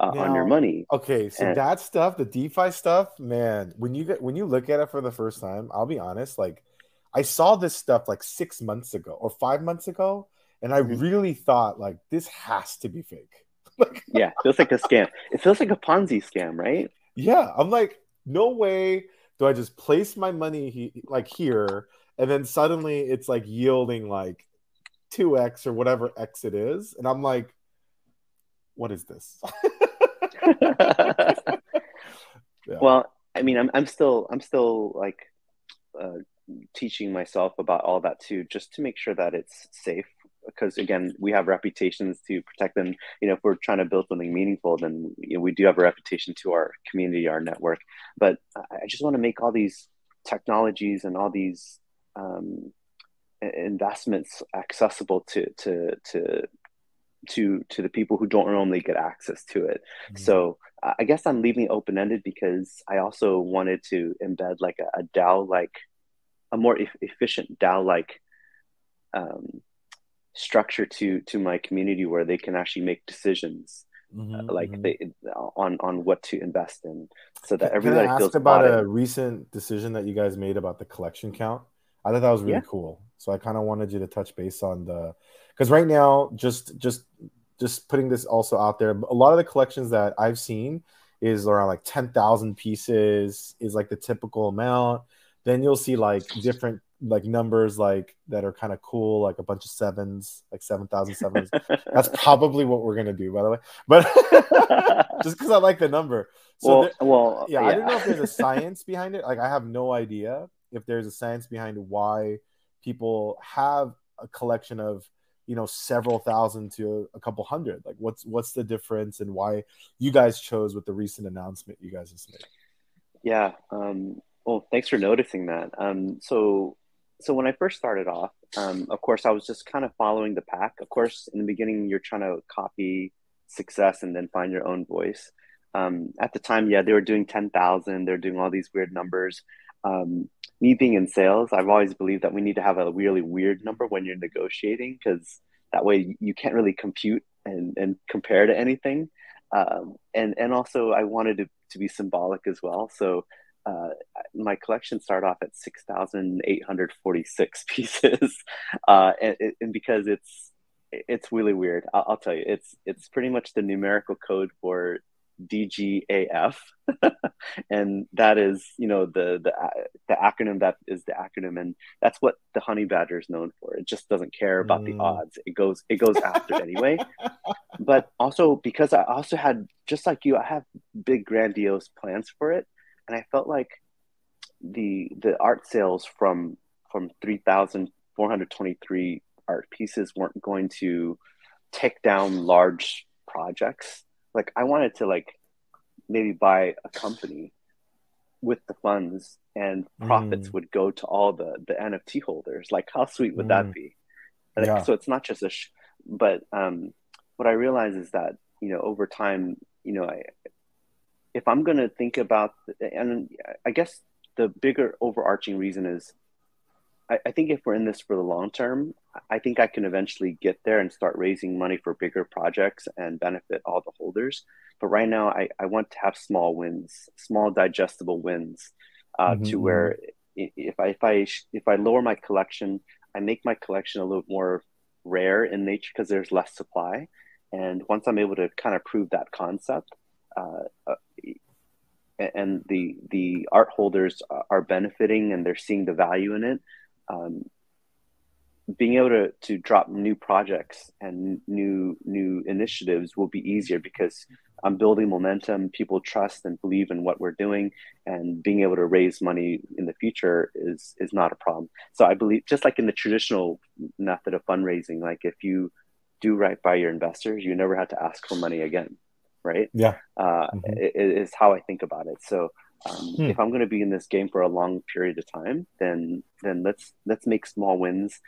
uh, now, on your money. Okay, so and, that stuff, the DeFi stuff, man, when you get when you look at it for the first time, I'll be honest, like I saw this stuff like six months ago or five months ago, and I mm-hmm. really thought like this has to be fake. Like, yeah, it feels like a scam. It feels like a Ponzi scam, right? Yeah, I'm like, no way do I just place my money he- like here, and then suddenly it's like yielding like two x or whatever x it is, and I'm like, what is this? Yeah. Well, I mean, I'm I'm still I'm still like uh, teaching myself about all that too, just to make sure that it's safe. Because again, we have reputations to protect them. You know, if we're trying to build something meaningful, then, you know, we do have a reputation to our community, our network. But I just want to make all these technologies and all these um, investments accessible to to to. to to the people who don't normally get access to it. Mm-hmm. So uh, I guess I'm leaving it open-ended because I also wanted to embed like a, a DAO, like a more e- efficient DAO, like um, structure to to my community where they can actually make decisions. Mm-hmm, uh, like mm-hmm. they on on what to invest in, so that everybody can I ask feels about a recent decision that you guys made about the collection count. I thought that was really yeah. cool, so I kind of wanted you to touch base on the, because right now just just just putting this also out there, a lot of the collections that I've seen is around like ten thousand pieces is like the typical amount. Then you'll see like different like numbers like that are kind of cool, like a bunch of sevens, like seven thousand sevens. That's probably what we're going to do, by the way, but just because I like the number. So well, there, well yeah, yeah, I don't know if there's a science behind it. Like I have no idea if there's a science behind why people have a collection of, you know, several thousand to a couple hundred. Like what's, what's the difference and why you guys chose with the recent announcement you guys just made? Yeah. Um, well, thanks for noticing that. Um, so, So when I first started off, um, of course, I was just kind of following the pack. Of course, in the beginning, you're trying to copy success and then find your own voice. Um, at the time, yeah, they were doing ten thousand. They're doing all these weird numbers. Um, me being in sales, I've always believed that we need to have a really weird number when you're negotiating, because that way you can't really compute and, and compare to anything. Um, and, and also, I wanted it to be symbolic as well. So Uh, my collection started off at six thousand eight hundred forty-six pieces, uh, and, and because it's it's really weird, I'll, I'll tell you, it's it's pretty much the numerical code for D G A F, and that is, you know, the the the acronym that is the acronym, and that's what the honey badger is known for. It just doesn't care about mm. the odds. It goes it goes after it anyway. But also because I also had, just like you, I have big grandiose plans for it. And I felt like the the art sales from from three thousand four hundred twenty-three art pieces weren't going to take down large projects. Like I wanted to like maybe buy a company with the funds, and profits mm. would go to all the, the N F T holders. Like how sweet would mm. that be? And yeah. like, so it's not just a, sh- but um, what I realized is that, you know, over time, you know, I, if I'm going to think about, and I guess the bigger overarching reason is, I, I think if we're in this for the long term, I think I can eventually get there and start raising money for bigger projects and benefit all the holders. But right now I, I want to have small wins, small digestible wins uh, mm-hmm. to where if I, if I, if I lower my collection, I make my collection a little more rare in nature because there's less supply. And once I'm able to kind of prove that concept, Uh, and the the art holders are benefiting and they're seeing the value in it. Um, being able to, to drop new projects and new new initiatives will be easier because I'm building momentum. People trust and believe in what we're doing, and being able to raise money in the future is is not a problem. So I believe, just like in the traditional method of fundraising, like if you do right by your investors, you never have to ask for money again. Right. Yeah. Uh, mm-hmm. is how I think about it. So um, hmm. if I'm going to be in this game for a long period of time, then then let's let's make small wins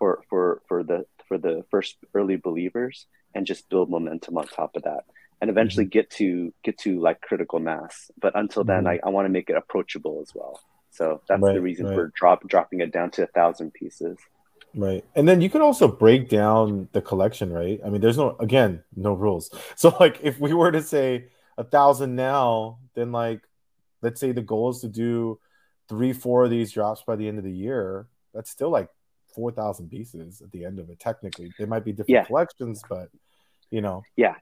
for for for the for the first early believers, and just build momentum on top of that, and eventually mm-hmm. get to get to like critical mass. But until then, mm-hmm. I, I want to make it approachable as well. So that's right, the reason right. for drop dropping it down to a thousand pieces. Right. And then you could also break down the collection, right? I mean, there's no, again, no rules. So like if we were to say a thousand now, then like, let's say the goal is to do three, four of these drops by the end of the year. That's still like four thousand pieces at the end of it. Technically, there might be different yeah. collections, but you know, yeah,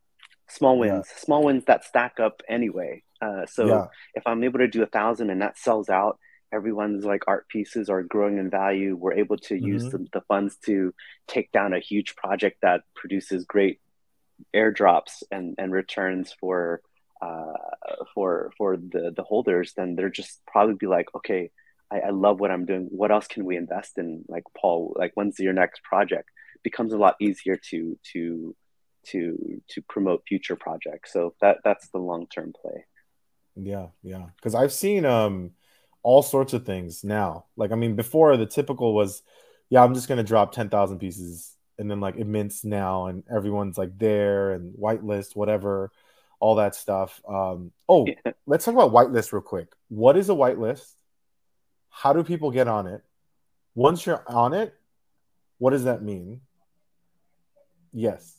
small wins, yeah. small wins that stack up anyway. Uh, so yeah. if I'm able to do a thousand and that sells out, everyone's like art pieces are growing in value. We're able to use mm-hmm. the, the funds to take down a huge project that produces great airdrops and, and returns for uh, for for the, the holders. Then they're just probably be like, okay, I, I love what I'm doing. What else can we invest in? Like Paul, like when's your next project? Becomes a lot easier to to to to promote future projects. So that that's the long term play. Yeah, yeah. Because I've seen um. all sorts of things now. Like, I mean, before the typical was, yeah, I'm just going to drop ten thousand pieces and then like it mints now and everyone's like there and whitelist, whatever, all that stuff. Um, oh, yeah. Let's talk about whitelist real quick. What is a whitelist? How do people get on it? Once you're on it, what does that mean? Yes.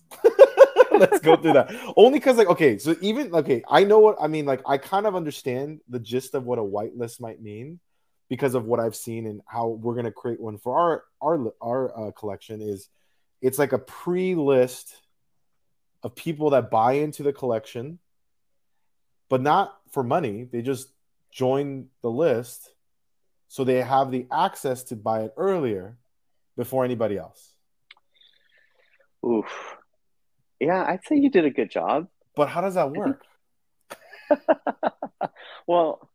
Let's go through that. Only because, like, okay, so even, okay, I know what, I mean, like, I kind of understand the gist of what a whitelist might mean because of what I've seen and how we're going to create one for our, our, our uh, collection is it's like a pre-list of people that buy into the collection, but not for money. They just join the list so they have the access to buy it earlier before anybody else. Oof. Yeah, I'd say you did a good job. But how does that work? Well,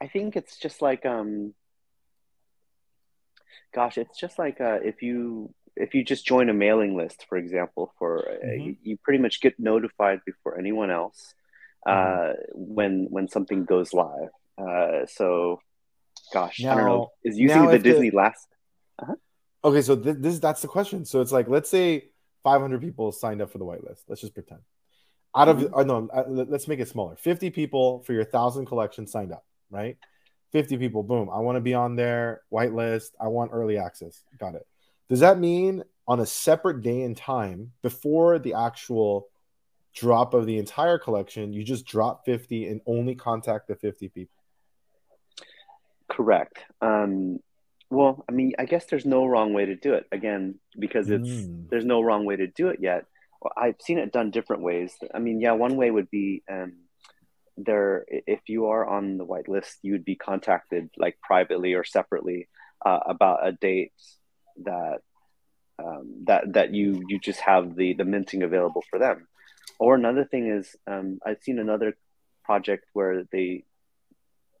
I think it's just like, um, gosh, it's just like uh, if you if you just join a mailing list, for example, for uh, mm-hmm. you, you pretty much get notified before anyone else uh, mm-hmm. when when something goes live. Uh, so, gosh, now, I don't know. Is using the Disney the... last? Uh-huh. Okay, so th- this that's the question. So it's like, let's say five hundred people signed up for the whitelist. Let's just pretend. Out of, mm-hmm. or no, let's make it smaller. fifty people for your one thousand collection signed up, right? fifty people, boom. I want to be on there, whitelist. I want early access. Got it. Does that mean on a separate day and time before the actual drop of the entire collection, you just drop fifty and only contact the fifty people? Correct. Um Well, I mean, I guess there's no wrong way to do it. Again, because it's mm. there's no wrong way to do it yet. I've seen it done different ways. I mean, yeah, one way would be um, there. If you are on the whitelist, you would be contacted like privately or separately uh, about a date that um, that that you you just have the the minting available for them. Or another thing is, um, I've seen another project where they.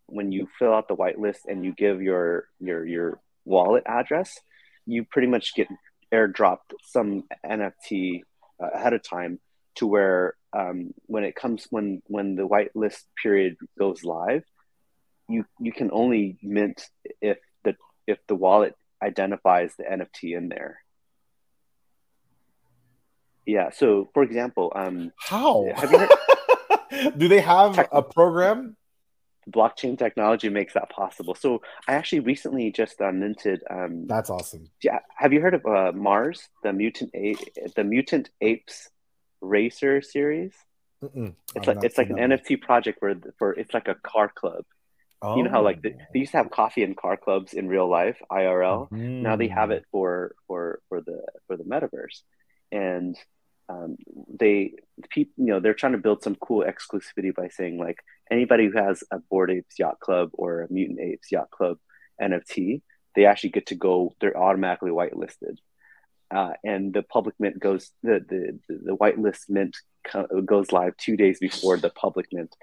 When you fill out the whitelist and you give your your your wallet address, you pretty much get airdropped some N F T uh, ahead of time to where um, when it comes when when the whitelist period goes live, you you can only mint if the if the wallet identifies the N F T in there. Yeah. So, for example, um, how have you heard- do they have Tech- a program? Blockchain technology makes that possible. So I actually recently just uh, minted. Um, That's awesome. Yeah, have you heard of uh, Mars, the mutant, a- the Mutant Apes Racer series? Mm-mm. It's I'm like it's like an that. N F T project where for it's like a car club. Oh. You know how like the, they used to have coffee and car clubs in real life, I R L. Mm. Now they have it for for for the for the metaverse, and. Um, they, you know, they're trying to build some cool exclusivity by saying like anybody who has a Bored Apes Yacht Club or a Mutant Apes Yacht Club N F T, they actually get to go. They're automatically whitelisted, uh, and the public mint goes the the the whitelist mint co- goes live two days before the public mint.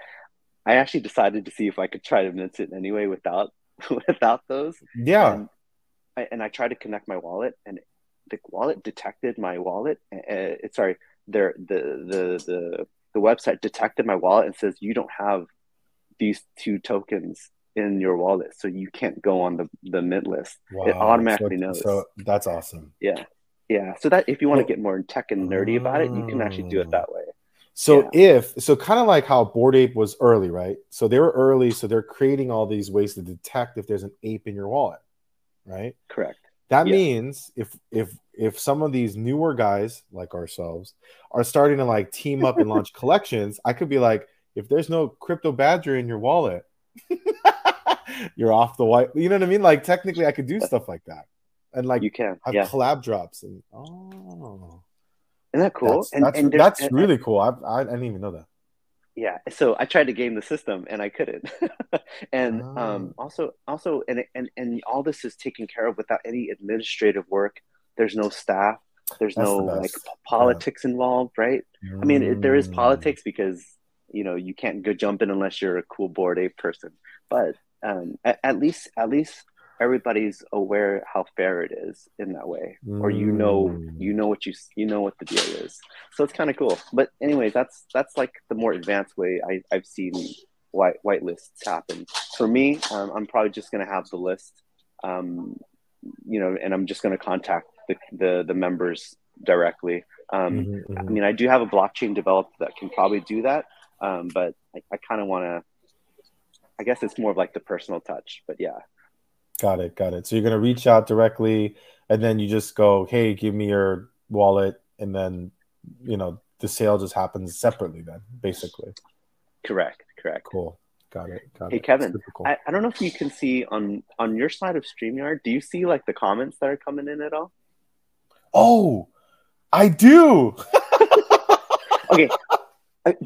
I actually decided to see if I could try to mint it anyway without without those. Yeah, and I, and I tried to connect my wallet and. The wallet detected my wallet. Uh, sorry, their the the the the website detected my wallet and says you don't have these two tokens in your wallet, so you can't go on the, the mint list. Wow. It automatically so, knows. So that's awesome. Yeah, yeah. So that if you want to get more tech and nerdy about it, you can actually do it that way. So yeah. if so, kind of like how Bored Ape was early, right? So they were early, so they're creating all these ways to detect if there's an ape in your wallet, right? Correct. That yeah. means if if if some of these newer guys like ourselves are starting to like team up and launch collections, I could be like, if there's no Crypto Badger in your wallet, you're off the white. You know what I mean? Like technically, I could do stuff like that, and like you can have yeah. collab drops. And oh, isn't that cool? That's, and that's, and that's and, really cool. I, I I didn't even know that. Yeah, so I tried to game the system and I couldn't. and oh. um, also, also, and, and and all this is taken care of without any administrative work. There's no staff. There's That's no like politics yeah. involved, right? Mm. I mean, it, there is politics because you know you can't go jump in unless you're a cool Bored Ape person. But um, at, at least, at least everybody's aware how fair it is in that way, mm. or you know, you know what you you know what the deal is. So it's kind of cool. But anyway, that's that's like the more advanced way I, I've seen white white lists happen. For me, um, I'm probably just gonna have the list, um, you know, and I'm just gonna contact the the, the members directly. Um, mm-hmm, mm-hmm. I mean, I do have a blockchain developed that can probably do that, um, but I, I kind of want to, I guess it's more of like the personal touch, but yeah. Got it. Got it. So you're going to reach out directly and then you just go, hey, give me your wallet. And then, you know, the sale just happens separately then, basically. Correct. Correct. Cool. Got it. Got hey, it. Kevin, cool. I, I don't know if you can see on, on your side of StreamYard, do you see like the comments that are coming in at all? Oh, I do. Okay.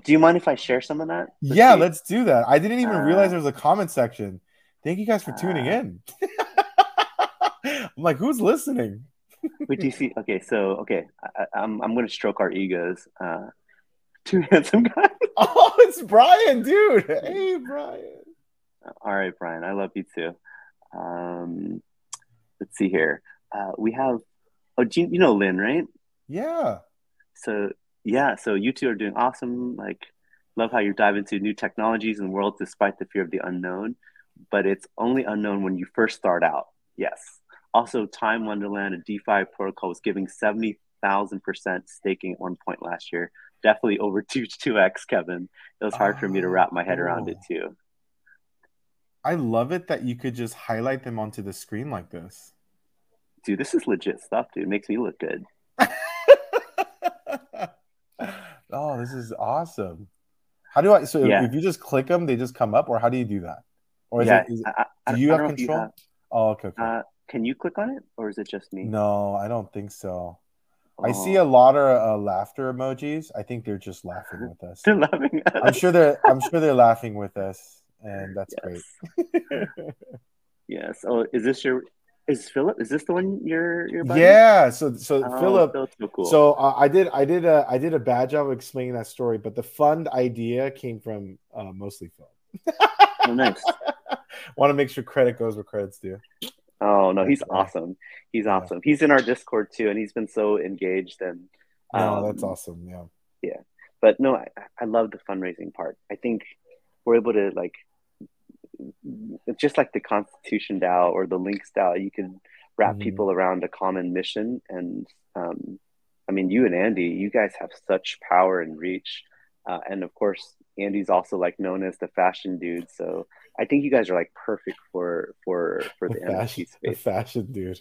Do you mind if I share some of that? Let's yeah, see. Let's do that. I didn't even uh, realize there was a comment section. Thank you guys for tuning in. I'm like, who's listening? Wait, do you see? Okay, so, okay, I, I'm I'm going to stroke our egos. Uh, two handsome guys. Oh, it's Brian, dude. Hey, Brian. All right, Brian. I love you too. Um, let's see here. Uh, we have, oh, you, you know Lynn, right? Yeah. So, yeah, so you two are doing awesome. Like, love how you dive into new technologies and worlds despite the fear of the unknown. But it's only unknown when you first start out. Yes. Also, Time Wonderland, a DeFi protocol, was giving seventy thousand percent staking at one point last year. Definitely over two, two X, Kevin. It was hard oh, for me to wrap my head around oh. it, too. I love it that you could just highlight them onto the screen like this. Dude, this is legit stuff, dude. It makes me look good. Oh, this is awesome. How do I... So yeah. if you just click them, they just come up? Or how do you do that? Or is yeah, it, is it, I, I, do you have control? You have, oh, okay. okay. Uh, can you click on it, or is it just me? No, I don't think so. Oh. I see a lot of uh, laughter emojis. I think they're just laughing with us. They're laughing at us. I'm sure they're. I'm sure they're laughing with us, and that's yes. great. Yes. Oh, is this your? Is Philip? Is this the one you're? you're buying? Yeah. So, so oh, Philip. So, cool. so uh, I did. I did a. I did a bad job of explaining that story, but the fund idea came from uh, mostly Philip. Oh, nice. Want to make sure credit goes where credit's due. Oh no, he's awesome. He's yeah. awesome. He's in our Discord too, and he's been so engaged. And um, oh, that's awesome. Yeah, yeah. But no, I, I love the fundraising part. I think we're able to like, just like the ConstitutionDAO or the Link DAO, you can wrap mm-hmm. people around a common mission. And um, I mean, you and Andy, you guys have such power and reach, uh, and of course. Andy's also like known as the fashion dude, so I think you guys are like perfect for for for the, the fashion, N F T space. The fashion dude.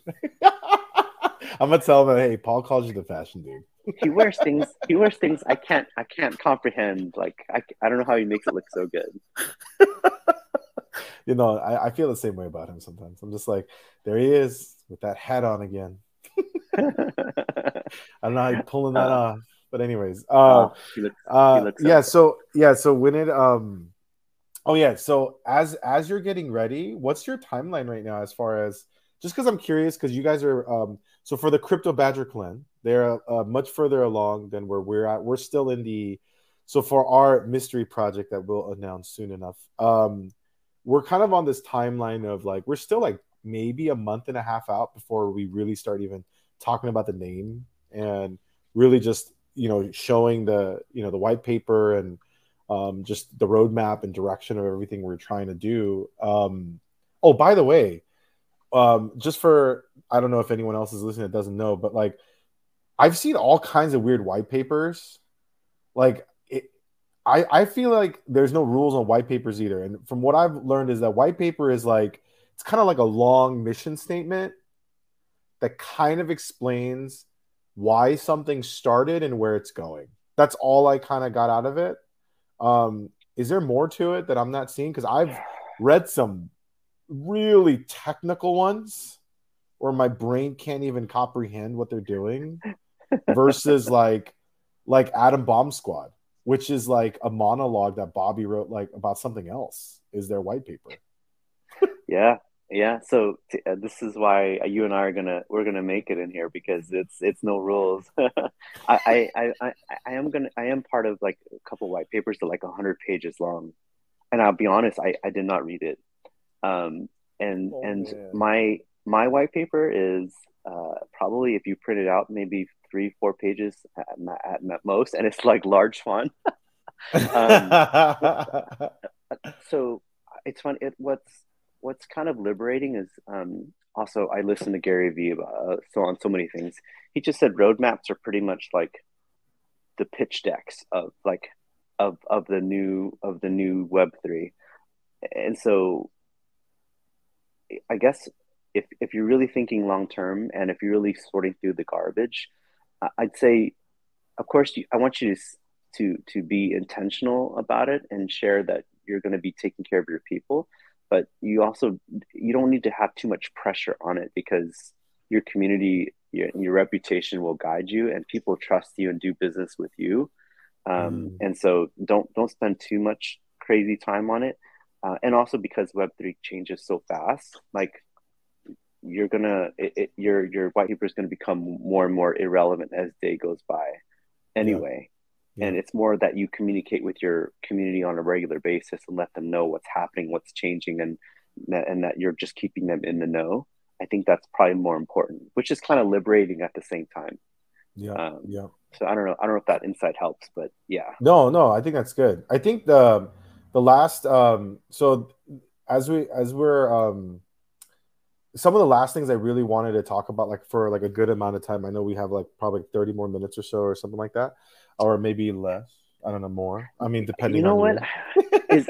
I'm gonna tell him, hey, Paul calls you the fashion dude. He wears things. He wears things I can't. I can't comprehend. Like I, I don't know how he makes it look so good. You know, I, I feel the same way about him sometimes. I'm just like, there he is with that hat on again. I don't know how you're pulling that uh, off. But anyways, uh, oh, he looks, uh, he looks yeah. Up. So yeah. So when it, um, oh yeah. So as as you're getting ready, what's your timeline right now as far as? Just because I'm curious, because you guys are um, so for the Crypto Badger Clan, they're uh, much further along than where we're at. We're still in the so for our mystery project that we'll announce soon enough. Um, we're kind of on this timeline of like we're still like maybe a month and a half out before we really start even talking about the name and really just. You know, showing the, you know, the white paper and um, just the roadmap and direction of everything we're trying to do. Um, oh, by the way, um, just for, I don't know if anyone else is listening that doesn't know, but like, I've seen all kinds of weird white papers. Like, it, I, I feel like there's no rules on white papers either. And from what I've learned is that white paper is like, it's kind of like a long mission statement that kind of explains why something started and where it's going. That's all I kind of got out of it. Um, is there more to it that I'm not seeing? Because I've read some really technical ones where my brain can't even comprehend what they're doing versus like like Adam Bomb Squad, which is like a monologue that Bobby wrote like about something else is their white paper. Yeah. Yeah, so t- uh, this is why uh, you and I are gonna we're gonna make it in here because it's it's no rules. I, I, I, I I am gonna I am part of like a couple white papers that are like a hundred pages long, and I'll be honest, I, I did not read it. Um, and oh, and man. my my white paper is uh, probably if you print it out maybe three four pages at, at, at most, and it's like large font. um, so it's fun. It what's What's kind of liberating is um, Also, I listen to Gary Vee uh, so on so many things. He just said roadmaps are pretty much like the pitch decks of like of of the new of the new Web three. And so I guess if if you're really thinking long term and if you're really sorting through the garbage, I'd say, of course, you, I want you to to to be intentional about it and share that you're going to be taking care of your people. But you also, you don't need to have too much pressure on it, because your community, your, your reputation will guide you, and people trust you and do business with you. Um, mm. And so don't don't spend too much crazy time on it. Uh, and also because Web three changes so fast, like you're gonna, it, it, your your white paper is gonna become more and more irrelevant as day goes by, anyway. Yeah. Yeah. And it's more that you communicate with your community on a regular basis and let them know what's happening, what's changing, and and that you're just keeping them in the know. I think that's probably more important, which is kind of liberating at the same time. Yeah, um, yeah. So I don't know, I don't know if that insight helps, but yeah. No, no, I think that's good. I think the the last, um, so as we as we're um. some of the last things I really wanted to talk about, like for like a good amount of time, I know we have like probably thirty more minutes or so or something like that, or maybe less. I don't know, more. I mean, depending you know on what? Is,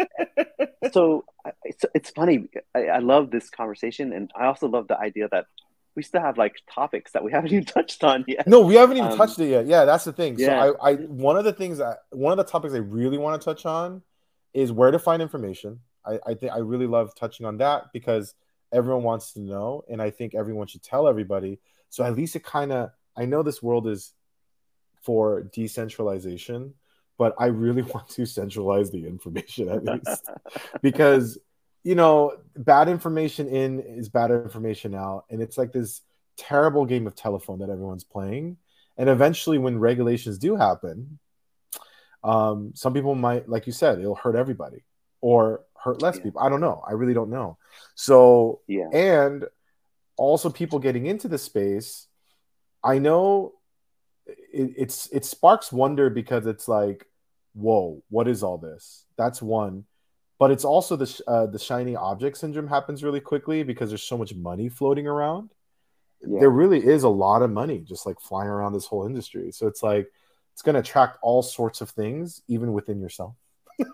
so it's, it's funny. I, I love this conversation. And I also love the idea that we still have like topics that we haven't even touched on yet. No, we haven't even um, touched it yet. Yeah, that's the thing. Yeah. So I, I, one of the things, I, one of the topics I really want to touch on is where to find information. I, I think I really love touching on that because everyone wants to know, and I think everyone should tell everybody. So at least it kind of, I know this world is for decentralization, but I really want to centralize the information at least because, you know, bad information in is bad information out. And it's like this terrible game of telephone that everyone's playing. And eventually when regulations do happen, um, some people might, like you said, it'll hurt everybody or hurt less yeah. people. I don't know. I really don't know. So, yeah. And also people getting into the space, I know it, it's, it sparks wonder because it's like, whoa, what is all this? That's one. But it's also the, sh- uh, the shiny object syndrome happens really quickly because there's so much money floating around. Yeah. There really is a lot of money just like flying around this whole industry. So it's like, it's going to attract all sorts of things, even within yourself. yeah.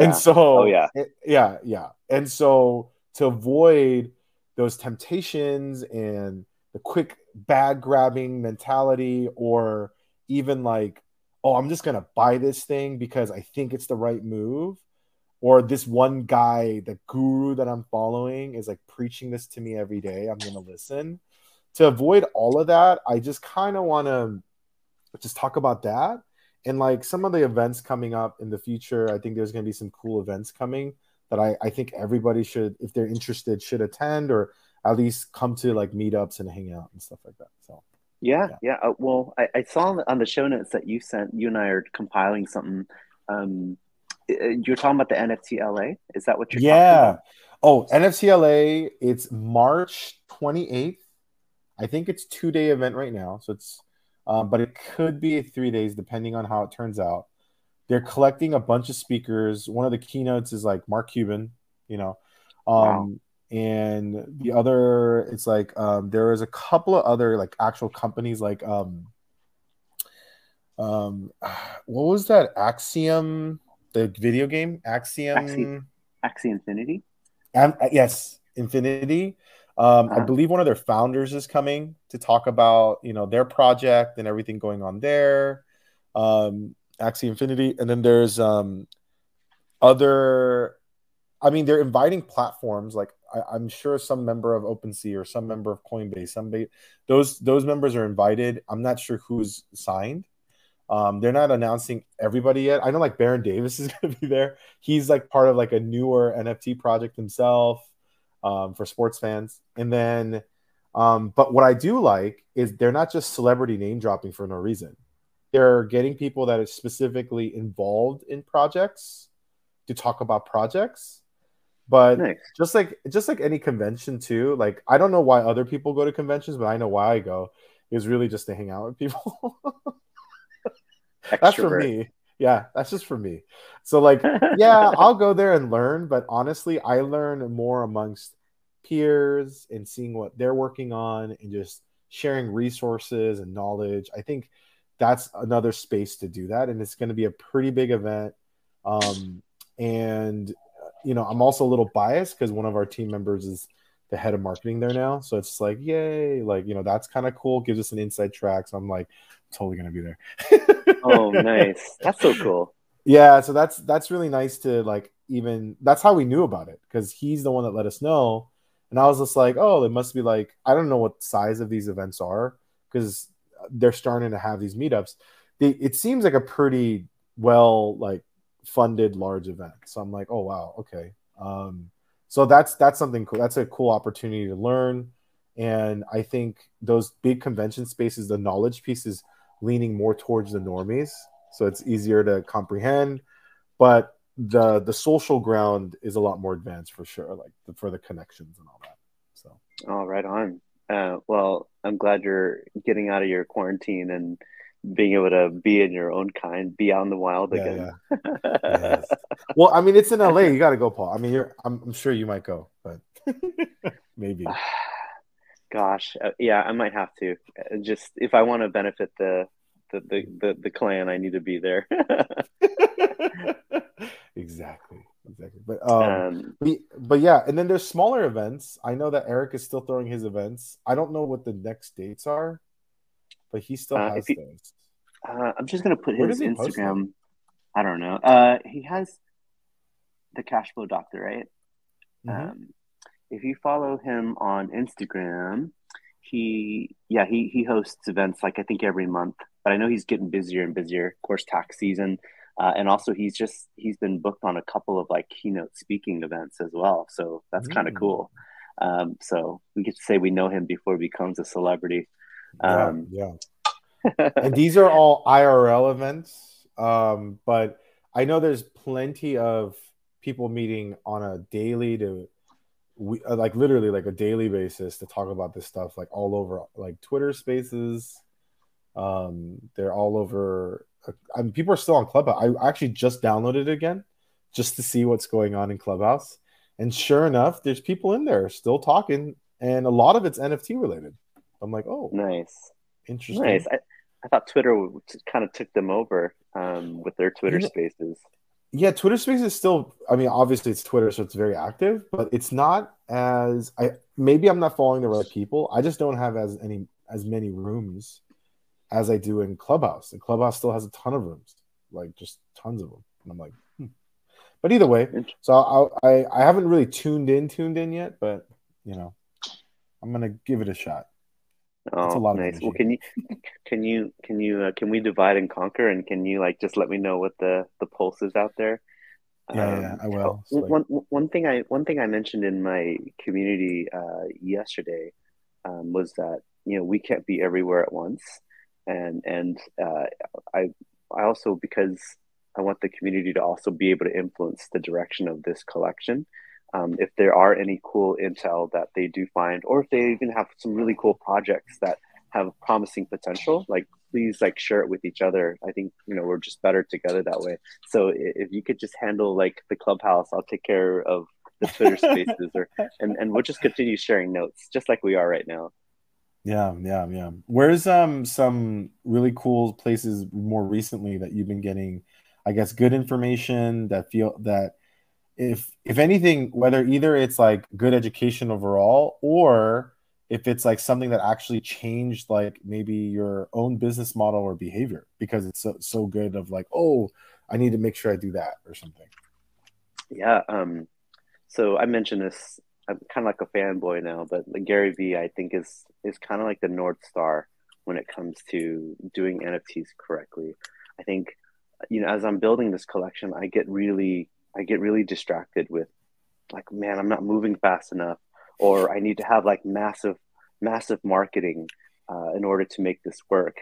And so oh, yeah it, yeah yeah and so to avoid those temptations and the quick bag grabbing mentality, or even like, oh, I'm just gonna buy this thing because I think it's the right move, or this one guy, the guru that I'm following, is like preaching this to me every day, I'm gonna listen. To avoid all of that, I just kind of want to just talk about that. And like some of the events coming up in the future, I think there's going to be some cool events coming that I, I think everybody should, if they're interested, should attend, or at least come to like meetups and hang out and stuff like that. So yeah, yeah. yeah. Uh, well, I, I saw on the show notes that you sent. You and I are compiling something. Um, you're talking about the N F T L A. Is that what you're? Yeah. talking about? Oh, N F T L A. It's March twenty-eighth. I think it's a two day event right now, so it's. Um, but it could be three days, depending on how it turns out. They're collecting a bunch of speakers. One of the keynotes is like Mark Cuban, you know. Um, wow. And the other, it's like um, there is a couple of other like actual companies like um, um, what was that? Axiom, the video game? Axiom. Axie, Axie Infinity? Um, yes, Infinity. Um, I believe one of their founders is coming to talk about, you know, their project and everything going on there. Um, Axie Infinity. And then there's um, other, I mean, they're inviting platforms. Like I, I'm sure some member of OpenSea or some member of Coinbase, somebody, those, those members are invited. I'm not sure who's signed. Um, they're not announcing everybody yet. I know like Baron Davis is going to be there. He's like part of like a newer N F T project himself. Um, for sports fans. And then, um, but what I do like is they're not just celebrity name dropping for no reason. They're getting people that are specifically involved in projects to talk about projects. But nice. just like just like any convention too, like I don't know why other people go to conventions, but I know why I go. It's really just to hang out with people. That's for me. Yeah, that's just for me. So like, yeah, I'll go there and learn. But honestly, I learn more amongst peers and seeing what they're working on and just sharing resources and knowledge. I think that's another space to do that. And it's going to be a pretty big event. Um, and, you know, I'm also a little biased because one of our team members is the head of marketing there now. So it's like, yay. Like, you know, that's kind of cool. Gives us an inside track. So I'm like, I'm totally going to be there. Oh, nice. That's so cool. Yeah. So that's, that's really nice to like, even that's how we knew about it. Cause he's the one that let us know. And I was just like, oh, it must be like, I don't know what size of these events are because they're starting to have these meetups. They, it seems like a pretty well, like funded large event. So I'm like, oh, wow. Okay. Um, So that's that's something cool. That's a cool opportunity to learn. And I think those big convention spaces, the knowledge piece is leaning more towards the normies. So it's easier to comprehend. But the the social ground is a lot more advanced for sure, like the, for the connections and all that. So oh, right on. Uh, well, I'm glad you're getting out of your quarantine and being able to be in your own kind, be out in the wild yeah, again. Yeah. Yes. Well, I mean, it's in L A. You got to go, Paul. I mean, you're, I'm, I'm sure you might go, but maybe. Gosh, uh, yeah, I might have to. Just if I want to benefit the the, the the the clan, I need to be there. Exactly, exactly. But um, um, we, but yeah, and then there's smaller events. I know that Eric is still throwing his events. I don't know what the next dates are. But he still uh, has he, those. Uh, I'm just going to put Where his Instagram. I don't know. Uh, he has the Cashflow Doctor, right? Mm-hmm. Um, if you follow him on Instagram, he, yeah, he, he hosts events like I think every month. But I know he's getting busier and busier, of course, tax season. Uh, and also he's just, he's been booked on a couple of like keynote speaking events as well. So that's mm. kind of cool. Um, so we get to say we know him before he becomes a celebrity. Um, yeah, yeah. And these are all I R L events, um, but I know there's plenty of people meeting on a daily to we, like literally like a daily basis to talk about this stuff like all over like Twitter spaces. Um, they're all over. I mean, people are still on Clubhouse. I actually just downloaded it again just to see what's going on in Clubhouse. And sure enough, there's people in there still talking and a lot of it's N F T related. I'm like, oh, nice, interesting. Nice. I, I thought Twitter kind of took them over um, with their Twitter yeah. Spaces. Yeah, Twitter Spaces is still. I mean, obviously it's Twitter, so it's very active, but it's not as. I maybe I'm not following the right people. I just don't have as any as many rooms as I do in Clubhouse. And Clubhouse still has a ton of rooms, like just tons of them. And I'm like, hmm. But either way, so I, I I haven't really tuned in tuned in yet, but you know, I'm gonna give it a shot. That's oh, a lot nice. Of well, can you, can you, can you, uh, can we divide and conquer? And can you like just let me know what the the pulse is out there? Yeah, um, yeah I will. So, one one thing I one thing I mentioned in my community uh, yesterday um, was that you know we can't be everywhere at once, and and uh, I I also because I want the community to also be able to influence the direction of this collection. Um, if there are any cool intel that they do find, or if they even have some really cool projects that have promising potential, like please like share it with each other. I think, you know, we're just better together that way. So if you could just handle like the Clubhouse, I'll take care of the Twitter spaces or, and, and we'll just continue sharing notes just like we are right now. Yeah. Yeah. Yeah. Where's um some really cool places more recently that you've been getting, I guess, good information that feel that, If if anything, whether either it's like good education overall, or if it's like something that actually changed like maybe your own business model or behavior because it's so, so good of like, oh, I need to make sure I do that or something. Yeah. Um, so I mentioned this, I'm kind of like a fanboy now, but Gary Vee, I think is, is kind of like the North Star when it comes to doing N F Ts correctly. I think, you know, as I'm building this collection, I get really... I get really distracted with like, man, I'm not moving fast enough, or I need to have like massive, massive marketing uh, in order to make this work.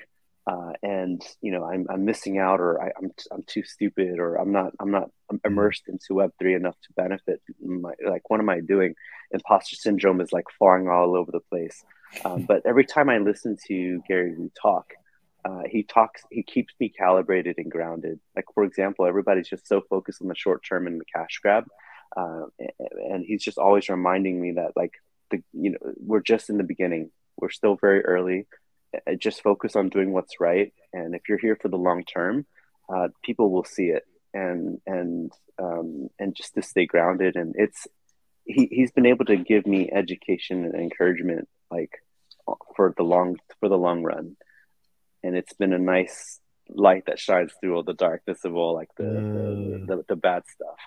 Uh, and, you know, I'm, I'm missing out, or I, I'm, I'm too stupid, or I'm not, I'm not immersed into Web three enough to benefit. My, like, what am I doing? Imposter syndrome is like flying all over the place. Um, but every time I listen to Gary Vee talk, Uh, he talks, he keeps me calibrated and grounded. Like, for example, everybody's just so focused on the short term and the cash grab. Uh, and he's just always reminding me that, like, the, you know, we're just in the beginning. We're still very early. Just focus on doing what's right. And if you're here for the long term, uh, people will see it. And and um, and just to stay grounded. And it's he, he's been able to give me education and encouragement, like for the long for the long run. And it's been a nice light that shines through all the darkness of all like the mm. the, the, the bad stuff.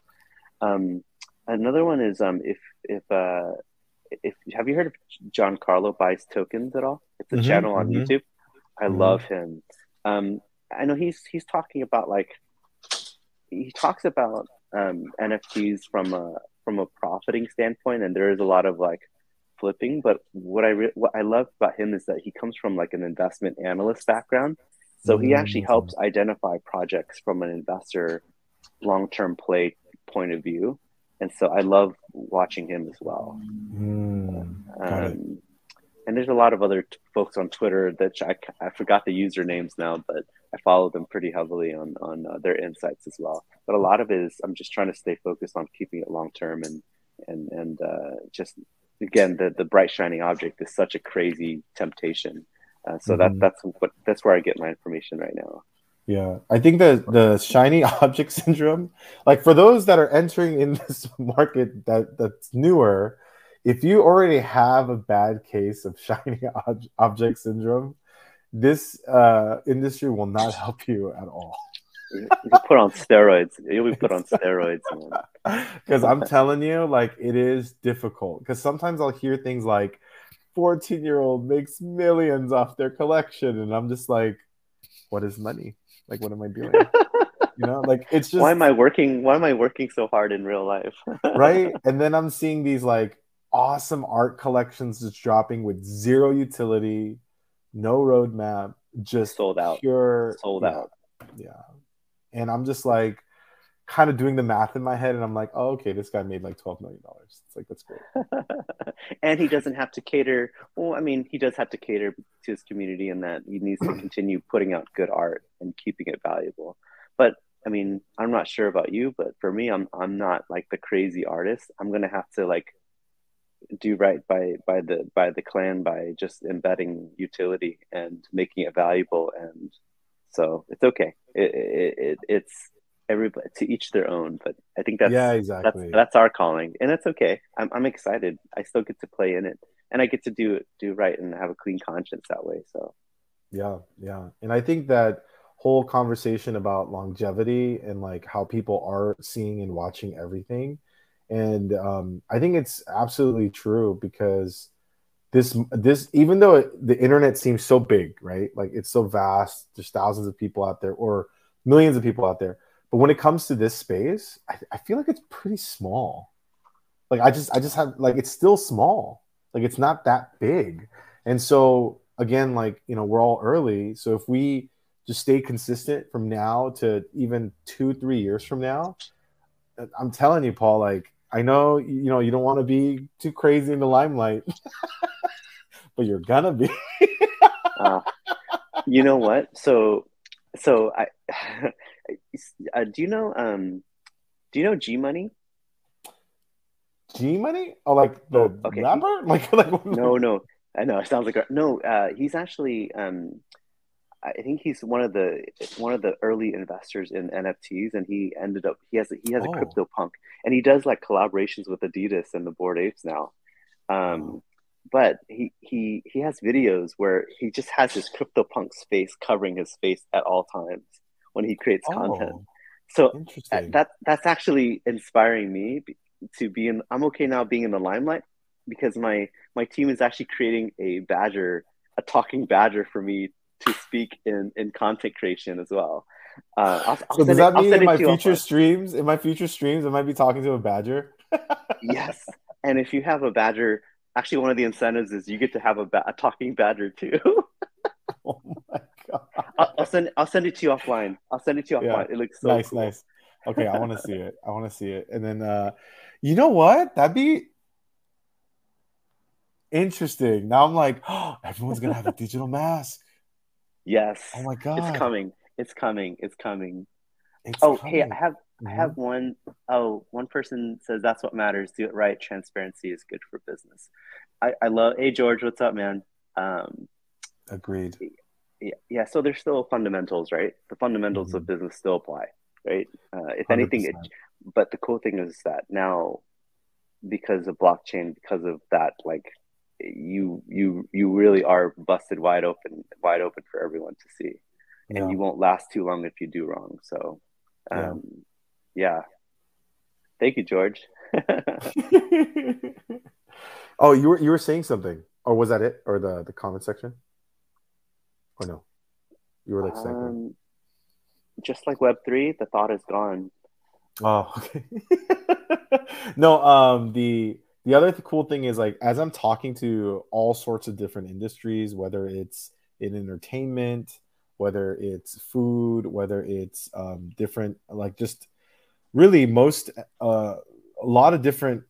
Um, another one is um if if uh if have you heard of Giancarlo Buys Tokens at all? It's a mm-hmm, channel on mm-hmm. YouTube. I mm-hmm. love him. Um, I know he's he's talking about like he talks about um N F Ts from a from a profiting standpoint, and there is a lot of like flipping. But what I re- what I love about him is that he comes from like an investment analyst background. So he actually helps identify projects from an investor long-term play point of view. And so I love watching him as well. Mm, um, and there's a lot of other t- folks on Twitter that I, I forgot the usernames now, but I follow them pretty heavily on, on uh, their insights as well. But a lot of it is I'm just trying to stay focused on keeping it long-term and, and, and uh, just, again, the, the bright shining object is such a crazy temptation. Uh, so that mm-hmm. that's what that's where I get my information right now. Yeah, I think the the shiny object syndrome, like for those that are entering in this market that, that's newer, if you already have a bad case of shiny ob- object syndrome, this uh, industry will not help you at all. You put on steroids. You'll be put on steroids, man. Because I'm telling you, like it is difficult. Because sometimes I'll hear things like, fourteen-year-old makes millions off their collection, and I'm just like, what is money? Like, what am I doing? You know, like it's just why am I working? Why am I working so hard in real life? Right? And then I'm seeing these like awesome art collections just dropping with zero utility, no roadmap, just sold out. Pure sold yeah, out. Yeah. And I'm just like kind of doing the math in my head, and I'm like, oh, okay, this guy made like twelve million dollars. It's like, that's great. And he doesn't have to cater. Well, I mean, he does have to cater to his community in that he needs to continue putting out good art and keeping it valuable. But I mean, I'm not sure about you, but for me, I'm I'm not like the crazy artist. I'm going to have to like do right by, by the, by the clan, by just embedding utility and making it valuable. And so it's okay. It, it, it It's, everybody to each their own, but I think that's yeah, exactly. that's, that's our calling, and that's okay. I'm I'm excited. I still get to play in it, and I get to do do right and have a clean conscience that way. So, yeah, yeah, and I think that whole conversation about longevity and like how people are seeing and watching everything, and um, I think it's absolutely true because this this even though it, the internet seems so big, right? Like it's so vast. There's thousands of people out there, or millions of people out there. But when it comes to this space, I, I feel like it's pretty small. Like I just, I just have like it's still small. Like it's not that big. And so again, like you know, we're all early. So if we just stay consistent from now to even two, three years from now, I'm telling you, Paul. Like I know you know you don't want to be too crazy in the limelight, but you're gonna be. uh, you know what? So, so I. Uh, do you know um do you know G Money? G Money? Oh, like the oh, okay. rapper? Like, like no, no, I know it sounds like no. Uh, he's actually um, I think he's one of the one of the early investors in N F Ts, and he ended up he has a, he has oh. a CryptoPunk, and he does like collaborations with Adidas and the Bored Apes now. Um, oh. But he he he has videos where he just has his CryptoPunk's face covering his face at all times when he creates content. Oh, so that that's actually inspiring me to be in, I'm okay now being in the limelight because my, my team is actually creating a badger, a talking badger for me to speak in, in content creation as well. Uh, I'll, I'll so does that it, mean in my future streams, in my future streams, I might be talking to a badger? Yes. And if you have a badger, actually one of the incentives is you get to have a, ba- a talking badger too. Oh my God. I'll, I'll send. I'll send it to you offline. I'll send it to you offline. Yeah. It looks so nice, cool. nice. Okay, I want to see it. I want to see it. And then, uh, you know what? That'd be interesting. Now I'm like, oh, everyone's gonna have a digital mask. Yes. Oh my God. It's coming. It's coming. It's coming. It's oh, coming. Hey, I have. Mm-hmm. I have one. Oh, one person says that's what matters. Do it right. Transparency is good for business. I, I love, hey, George, what's up, man? Um, Agreed. Yeah, yeah. So there's still fundamentals, right? The fundamentals mm-hmm. of business still apply, right? Uh, if one hundred percent. Anything, it, but the cool thing is that now, because of blockchain, because of that, like you, you, you really are busted wide open, wide open for everyone to see, and yeah. you won't last too long if you do wrong. So, um, yeah. yeah. Thank you, George. Oh, you were you were saying something, or was that it, or the the comment section, or no? You were like saying um, just like Web three, the thought is gone. Oh, okay. No, um, the the other th- cool thing is, like, as I'm talking to all sorts of different industries, whether it's in entertainment, whether it's food, whether it's um, different, like just really most uh, a lot of different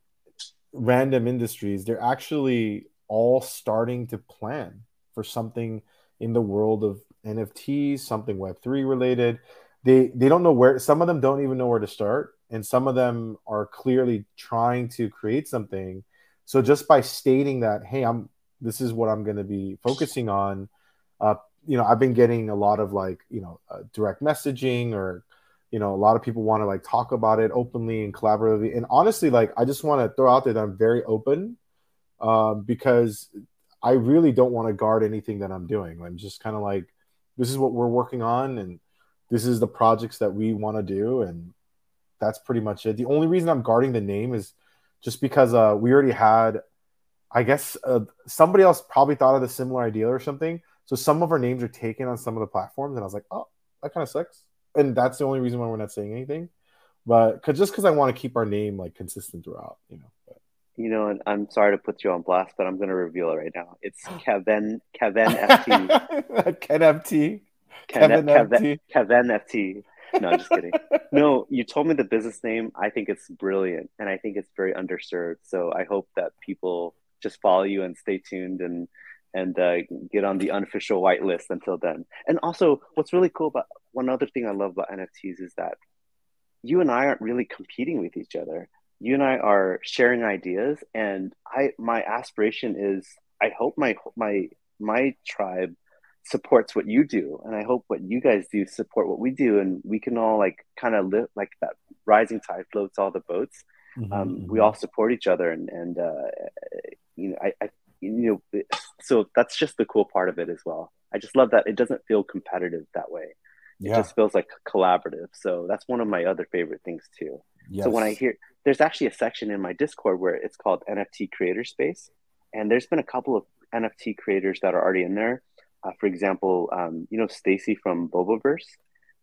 random industries, they're actually all starting to plan for something in the world of N F Ts, something Web three related. They they don't know where, some of them don't even know where to start, and some of them are clearly trying to create something. So just by stating that, hey, I'm this is what I'm going to be focusing on, uh, you know, I've been getting a lot of like, you know, uh, direct messaging, or you know, a lot of people want to like talk about it openly and collaboratively. And honestly, like, I just want to throw out there that I'm very open uh, because I really don't want to guard anything that I'm doing. I'm just kind of like, this is what we're working on, and this is the projects that we want to do. And that's pretty much it. The only reason I'm guarding the name is just because uh, we already had, I guess, uh, somebody else probably thought of a similar idea or something. So some of our names are taken on some of the platforms. And I was like, oh, that kind of sucks. And that's the only reason why we're not saying anything, but cause, just because I want to keep our name like consistent throughout, you know. But. You know, and I'm sorry to put you on blast, but I'm going to reveal it right now. It's Kevin, Kevin F T. Ken F T. Ken, Kevin Kevin, F T. Kevin F T. No, I'm just kidding. No, you told me the business name. I think it's brilliant, and I think it's very underserved. So I hope that people just follow you and stay tuned and and uh, get on the unofficial whitelist until then. And also, what's really cool about one other thing I love about N F Ts is that you and I aren't really competing with each other. You and I are sharing ideas, and I my aspiration is I hope my my my tribe supports what you do, and I hope what you guys do support what we do, and we can all like kind of live like that rising tide floats all the boats. Mm-hmm. Um, we all support each other, and and uh, you know I, I you know so that's just the cool part of it as well. I just love that it doesn't feel competitive that way. It yeah. just feels like collaborative. So that's one of my other favorite things too. Yes. So when I hear, there's actually a section in my Discord where it's called N F T Creator Space. And there's been a couple of N F T creators that are already in there. Uh, for example, um, you know, Stacy from Bobaverse,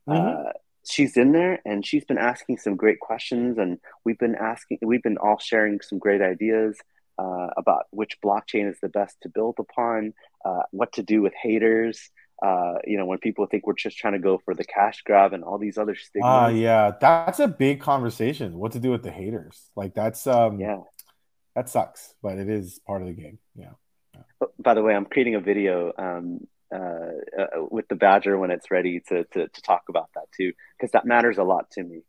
mm-hmm. uh, she's in there, and she's been asking some great questions, and we've been asking, we've been all sharing some great ideas uh, about which blockchain is the best to build upon, uh, what to do with haters. Uh, you know, when people think we're just trying to go for the cash grab and all these other stigmas. Ah, uh, yeah, that's a big conversation. What to do with the haters? Like that's um, yeah, that sucks, but it is part of the game. Yeah. yeah. By the way, I'm creating a video um uh, uh with the Badger when it's ready to to, to talk about that too, because that matters a lot to me.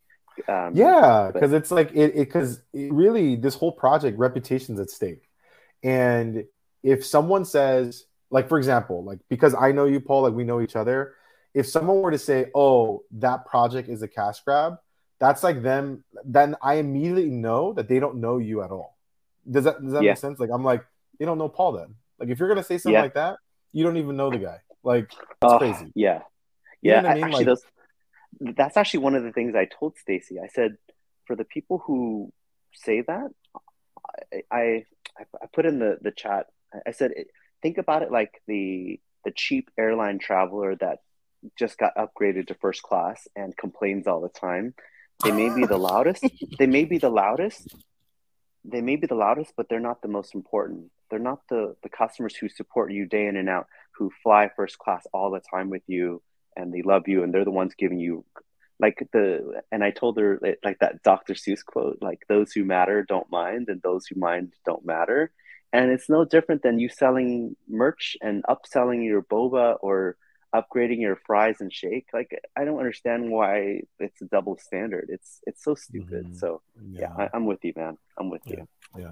Um, yeah, because it's like it because it, it really this whole project reputation's at stake, and if someone says. Like, for example, like, because I know you, Paul, like we know each other. If someone were to say, oh, that project is a cash grab, that's like them. Then I immediately know that they don't know you at all. Does that, does that yeah. make sense? Like, I'm like, they don't know Paul then. Like, if you're going to say something yeah. like that, you don't even know the guy. Like, that's uh, crazy. Yeah. Yeah. You know what I mean? Actually, like, those, that's actually one of the things I told Stacy. I said, for the people who say that, I, I, I put in the, the chat, I said, it, think about it like the the cheap airline traveler that just got upgraded to first class and complains all the time. They may be the loudest. They may be the loudest. They may be the loudest, but they're not the most important. They're not the, the customers who support you day in and out, who fly first class all the time with you, and they love you, and they're the ones giving you like the. And I told her like that Doctor Seuss quote, like those who matter don't mind, and those who mind don't matter. And it's no different than you selling merch and upselling your boba or upgrading your fries and shake. Like, I don't understand why it's a double standard. It's it's so stupid. Mm-hmm. So yeah, yeah I, I'm with you, man. I'm with yeah. you. Yeah,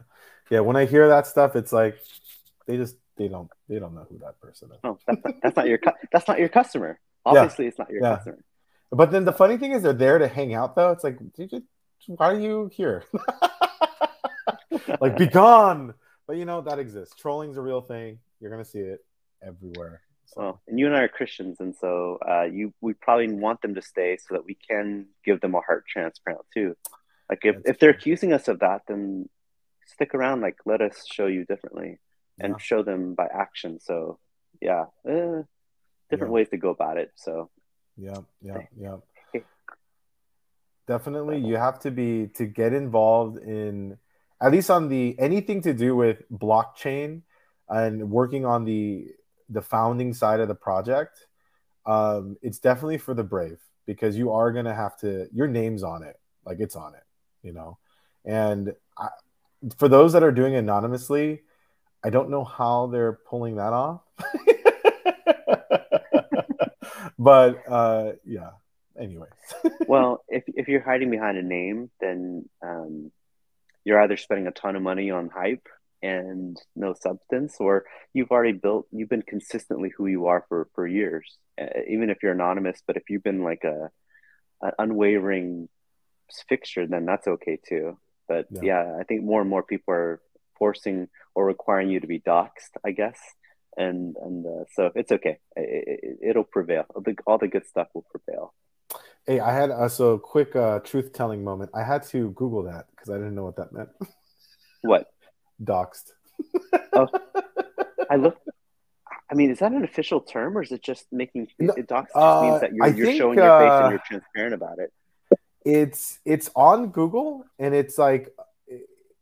yeah. When I hear that stuff, it's like they just they don't they don't know who that person is. No, that's not, that's not your that's not your customer. Obviously, yeah. it's not your yeah. customer. But then the funny thing is, they're there to hang out, though. It's like, you just, why are you here? Like, be gone. But you know that exists. Trolling's a real thing. You're gonna see it everywhere. So. Well, and you and I are Christians, and so uh, you we probably want them to stay so that we can give them a heart transplant too. Like, if, if they're accusing us of that, then stick around. Like, let us show you differently, and yeah. show them by action. So yeah, eh, different yeah. ways to go about it. So yeah, yeah, yeah. Definitely, you have to be to get involved in. At least on the anything to do with blockchain and working on the the founding side of the project, um, it's definitely for the brave, because you are gonna have to. Your name's on it, like it's on it, you know. And I, for those that are doing it anonymously, I don't know how they're pulling that off. But uh, yeah, anyways. Well, if if you're hiding behind a name, then. Um... You're either spending a ton of money on hype and no substance, or you've already built, you've been consistently who you are for, for years, uh, even if you're anonymous. But if you've been like a, an unwavering fixture, then that's okay too. But yeah. yeah, I think more and more people are forcing or requiring you to be doxxed, I guess. And, and uh, so it's okay. It, it, it'll prevail. All the good stuff will prevail. Hey, I had a so quick uh, truth-telling moment. I had to Google that because I didn't know what that meant. What? Doxed. Oh, I look. I mean, is that an official term, or is it just making no, it, doxed? Just uh, means that you're, you're think, showing your face uh, and you're transparent about it. It's it's on Google, and it's like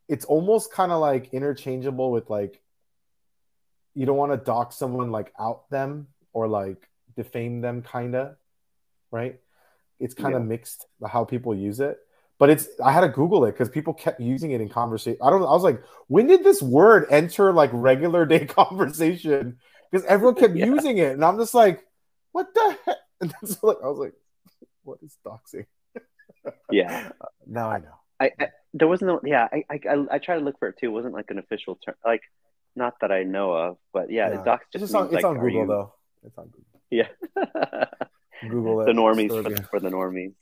it's almost kind of like interchangeable with like you don't want to dox someone, like out them or like defame them, kind of, right? It's kind yeah. of mixed how people use it, but it's, I had to Google it because people kept using it in conversation. I don't know. I was like, when did this word enter like regular day conversation? Because everyone kept yeah. using it. And I'm just like, what the heck? And that's like, I was like, what is doxing? Yeah. Now I know. I, I there wasn't, no, yeah, I, I, I tried to look for it too. It wasn't like an official term, like not that I know of, but yeah, yeah. dox just, it's means on, it's like, on Google you... though. It's on Google. Yeah. Google it. The normies for, for the normies.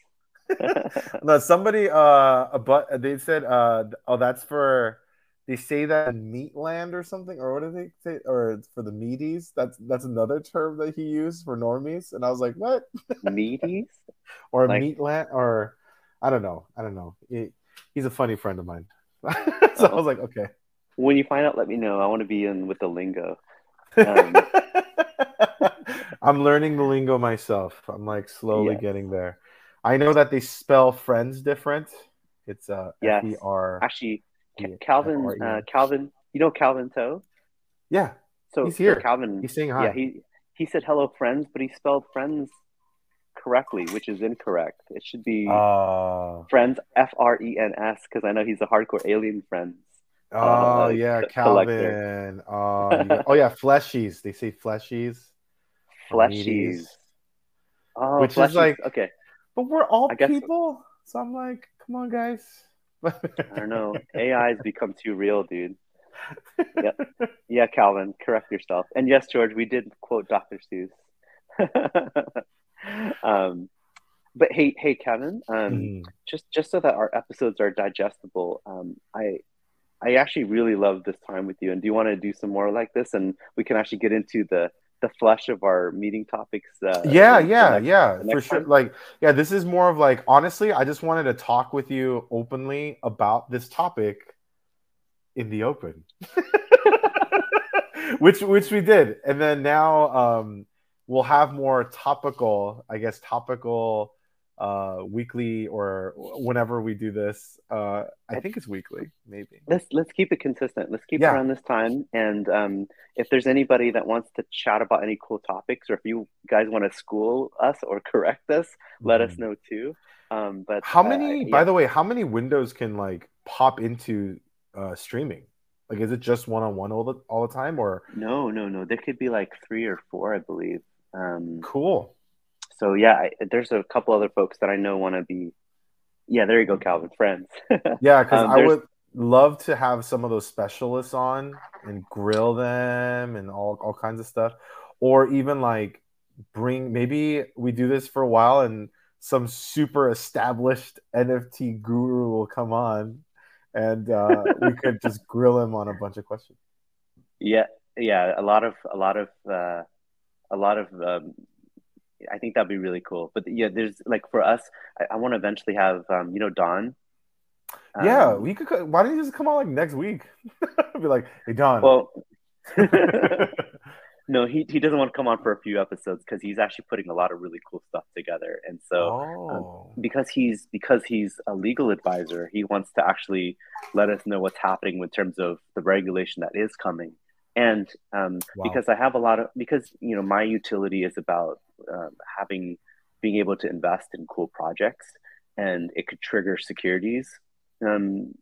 No, somebody, uh, but they said, uh, oh, that's for, they say that in Meatland or something, or what do they say? Or for the meaties. That's that's another term that he used for normies. And I was like, what? Meaties? Or like, Meatland? Or I don't know. I don't know. He, he's a funny friend of mine. So oh. I was like, okay. When you find out, let me know. I want to be in with the lingo. Um, I'm learning the lingo myself. I'm like slowly yes. getting there. I know that they spell friends different. It's uh, yes. F E R Actually, Calvin, uh, Calvin, you know Calvin Toe? Yeah. So he's here. So Calvin, he's saying hi. Yeah, he he said hello friends, but he spelled friends correctly, which is incorrect. It should be uh, friends, F R E N S, because I know he's a hardcore alien friend. Oh uh, yeah, Calvin. Uh, yeah. Oh yeah, fleshies. They say fleshies. Fleshies. Oh, which fleshies. Is like, okay, but we're all I people, guess... so I'm like, come on, guys. I don't know. A I has become too real, dude. Yep. Yeah, Calvin, correct yourself. And yes, George, we did quote Doctor Seuss. um, but hey, hey, Kevin, um, mm. just just so that our episodes are digestible, um, I. I actually really love this time with you. And do you want to do some more like this? And we can actually get into the the flesh of our meeting topics. Uh, yeah, yeah, next, yeah, for sure. Time. Like, yeah, this is more of like, honestly, I just wanted to talk with you openly about this topic in the open, which which we did. And then now um, we'll have more topical, I guess, topical uh weekly, or whenever we do this, uh I think it's weekly, maybe. Let's let's keep it consistent. Let's keep yeah. it around this time. And um if there's anybody that wants to chat about any cool topics, or if you guys want to school us or correct us, mm-hmm. let us know too. Um but how many uh, yeah. by the way, how many windows can like pop into uh streaming? Like, is it just one-on-one all the all the time, or no no no there could be like three or four, I believe. Um, cool. So yeah, I, there's a couple other folks that I know want to be. Yeah, there you go, Calvin. Friends. Yeah, because um, I would love to have some of those specialists on and grill them and all all kinds of stuff, or even like bring. Maybe we do this for a while and some super established N F T guru will come on, and uh, we could just grill him on a bunch of questions. Yeah, yeah, a lot of a lot of uh, a lot of. Um, I think that'd be really cool. But yeah, there's like for us, I, I want to eventually have, um, you know, Don. Um, yeah, we could. Why don't you just come on like next week? Be like, hey, Don. Well, no, he he doesn't want to come on for a few episodes because he's actually putting a lot of really cool stuff together. And so oh. um, because he's because he's a legal advisor, he wants to actually let us know what's happening in terms of the regulation that is coming. And um, wow. because I have a lot of because, you know, my utility is about um, having being able to invest in cool projects, and it could trigger securities um,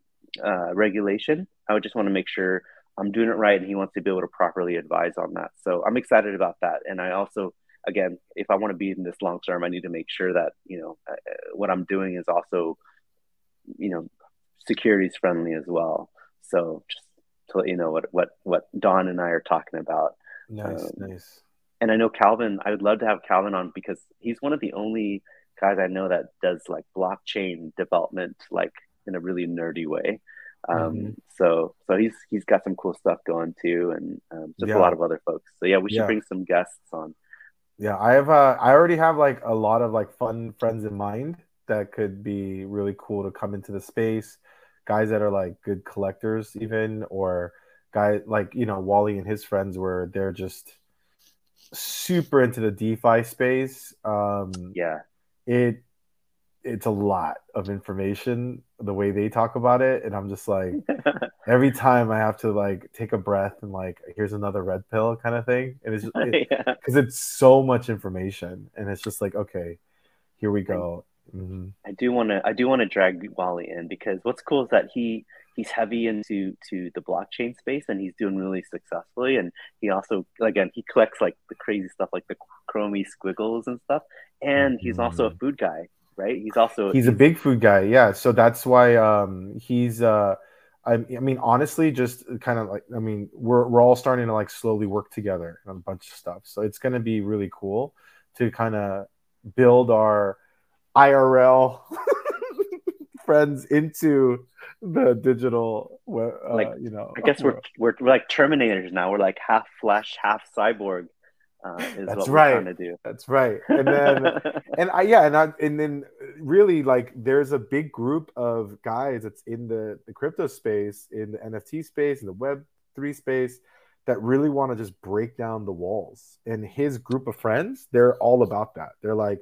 uh, regulation. I would just want to make sure I'm doing it right. And he wants to be able to properly advise on that. So I'm excited about that. And I also, again, if I want to be in this long term, I need to make sure that, you know, uh, what I'm doing is also, you know, securities friendly as well. So just to let you know what what what Don and I are talking about. Nice, um, nice. And I know Calvin. I would love to have Calvin on because he's one of the only guys I know that does like blockchain development, like in a really nerdy way. Um, mm-hmm. So so he's he's got some cool stuff going too, and um, just yeah. a lot of other folks. So yeah, we should yeah. bring some guests on. Yeah, I have. Uh, I already have like a lot of like fun friends in mind that could be really cool to come into the space. Guys that are like good collectors even, or guys like, you know, Wally and his friends where they're just super into the DeFi space. Um, yeah. It, it's a lot of information, the way they talk about it. And I'm just like, every time I have to like take a breath and like, here's another red pill kind of thing. And it's just, it, yeah. cause it's so much information and it's just like, okay, here we go. Mm-hmm. I do want to I do want to drag Wally in because what's cool is that he he's heavy into to the blockchain space and he's doing really successfully, and he also again he collects like the crazy stuff like the chromy squiggles and stuff, and he's mm-hmm. also a food guy, right? He's also he's a big food guy, yeah. So that's why um, he's uh, I, I mean honestly just kind of like I mean we're we're all starting to like slowly work together on a bunch of stuff, so it's going to be really cool to kind of build our I R L friends into the digital, uh, like you know. I guess we're, we're we're like Terminators now. We're like half flesh, half cyborg. Uh, is That's what right. we're trying to do. That's right. And then, and I yeah, and I, and then really like there's a big group of guys that's in the, the crypto space, in the N F T space, in the Web three space that really want to just break down the walls. And his group of friends, they're all about that. They're like,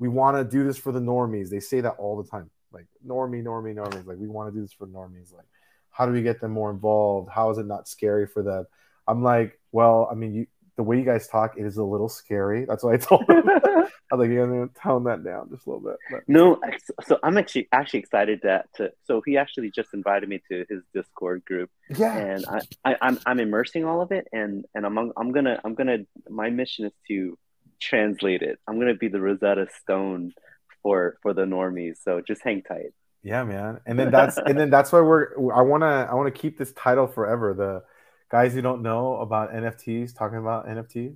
we want to do this for the normies. They say that all the time. Like, normie, normie, normies. Like, we want to do this for normies. Like, how do we get them more involved? How is it not scary for them? I'm like, well, I mean, you, the way you guys talk, it is a little scary. That's why I told them. I'm like, you're going to tone that down just a little bit. But. No, so I'm actually actually excited that. To, so he actually just invited me to his Discord group. Yeah. And I, I, I'm I'm immersing all of it, and and I'm I'm gonna I'm gonna my mission is to translate it. I'm gonna be the Rosetta Stone for for the normies. So just hang tight. Yeah, man. And then that's and then that's why we're. I wanna I wanna keep this title forever. The guys who don't know about N F Ts talking about N F Ts.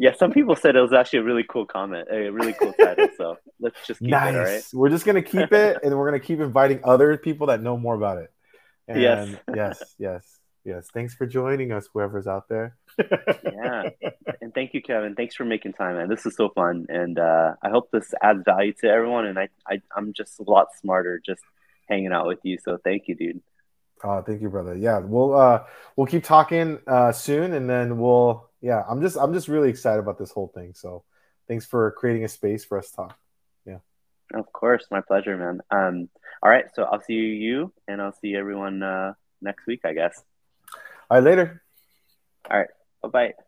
Yeah, some people said it was actually a really cool comment, a really cool title. So let's just keep nice. It. All right, we're just gonna keep it, and we're gonna keep inviting other people that know more about it. And yes. Yes. Yes. Yes. Thanks for joining us, whoever's out there. Yeah. And thank you, Kevin. Thanks for making time, man. This is so fun. And uh, I hope this adds value to everyone. And I, I, I'm just a lot smarter just hanging out with you. So thank you, dude. Oh, thank you, brother. Yeah. We'll, uh, we'll keep talking uh, soon. And then we'll, yeah, I'm just, I'm just really excited about this whole thing. So thanks for creating a space for us to talk. Yeah. Of course. My pleasure, man. Um, all right. So I'll see you and I'll see everyone uh, next week, I guess. All right. Later. All right. Bye-bye.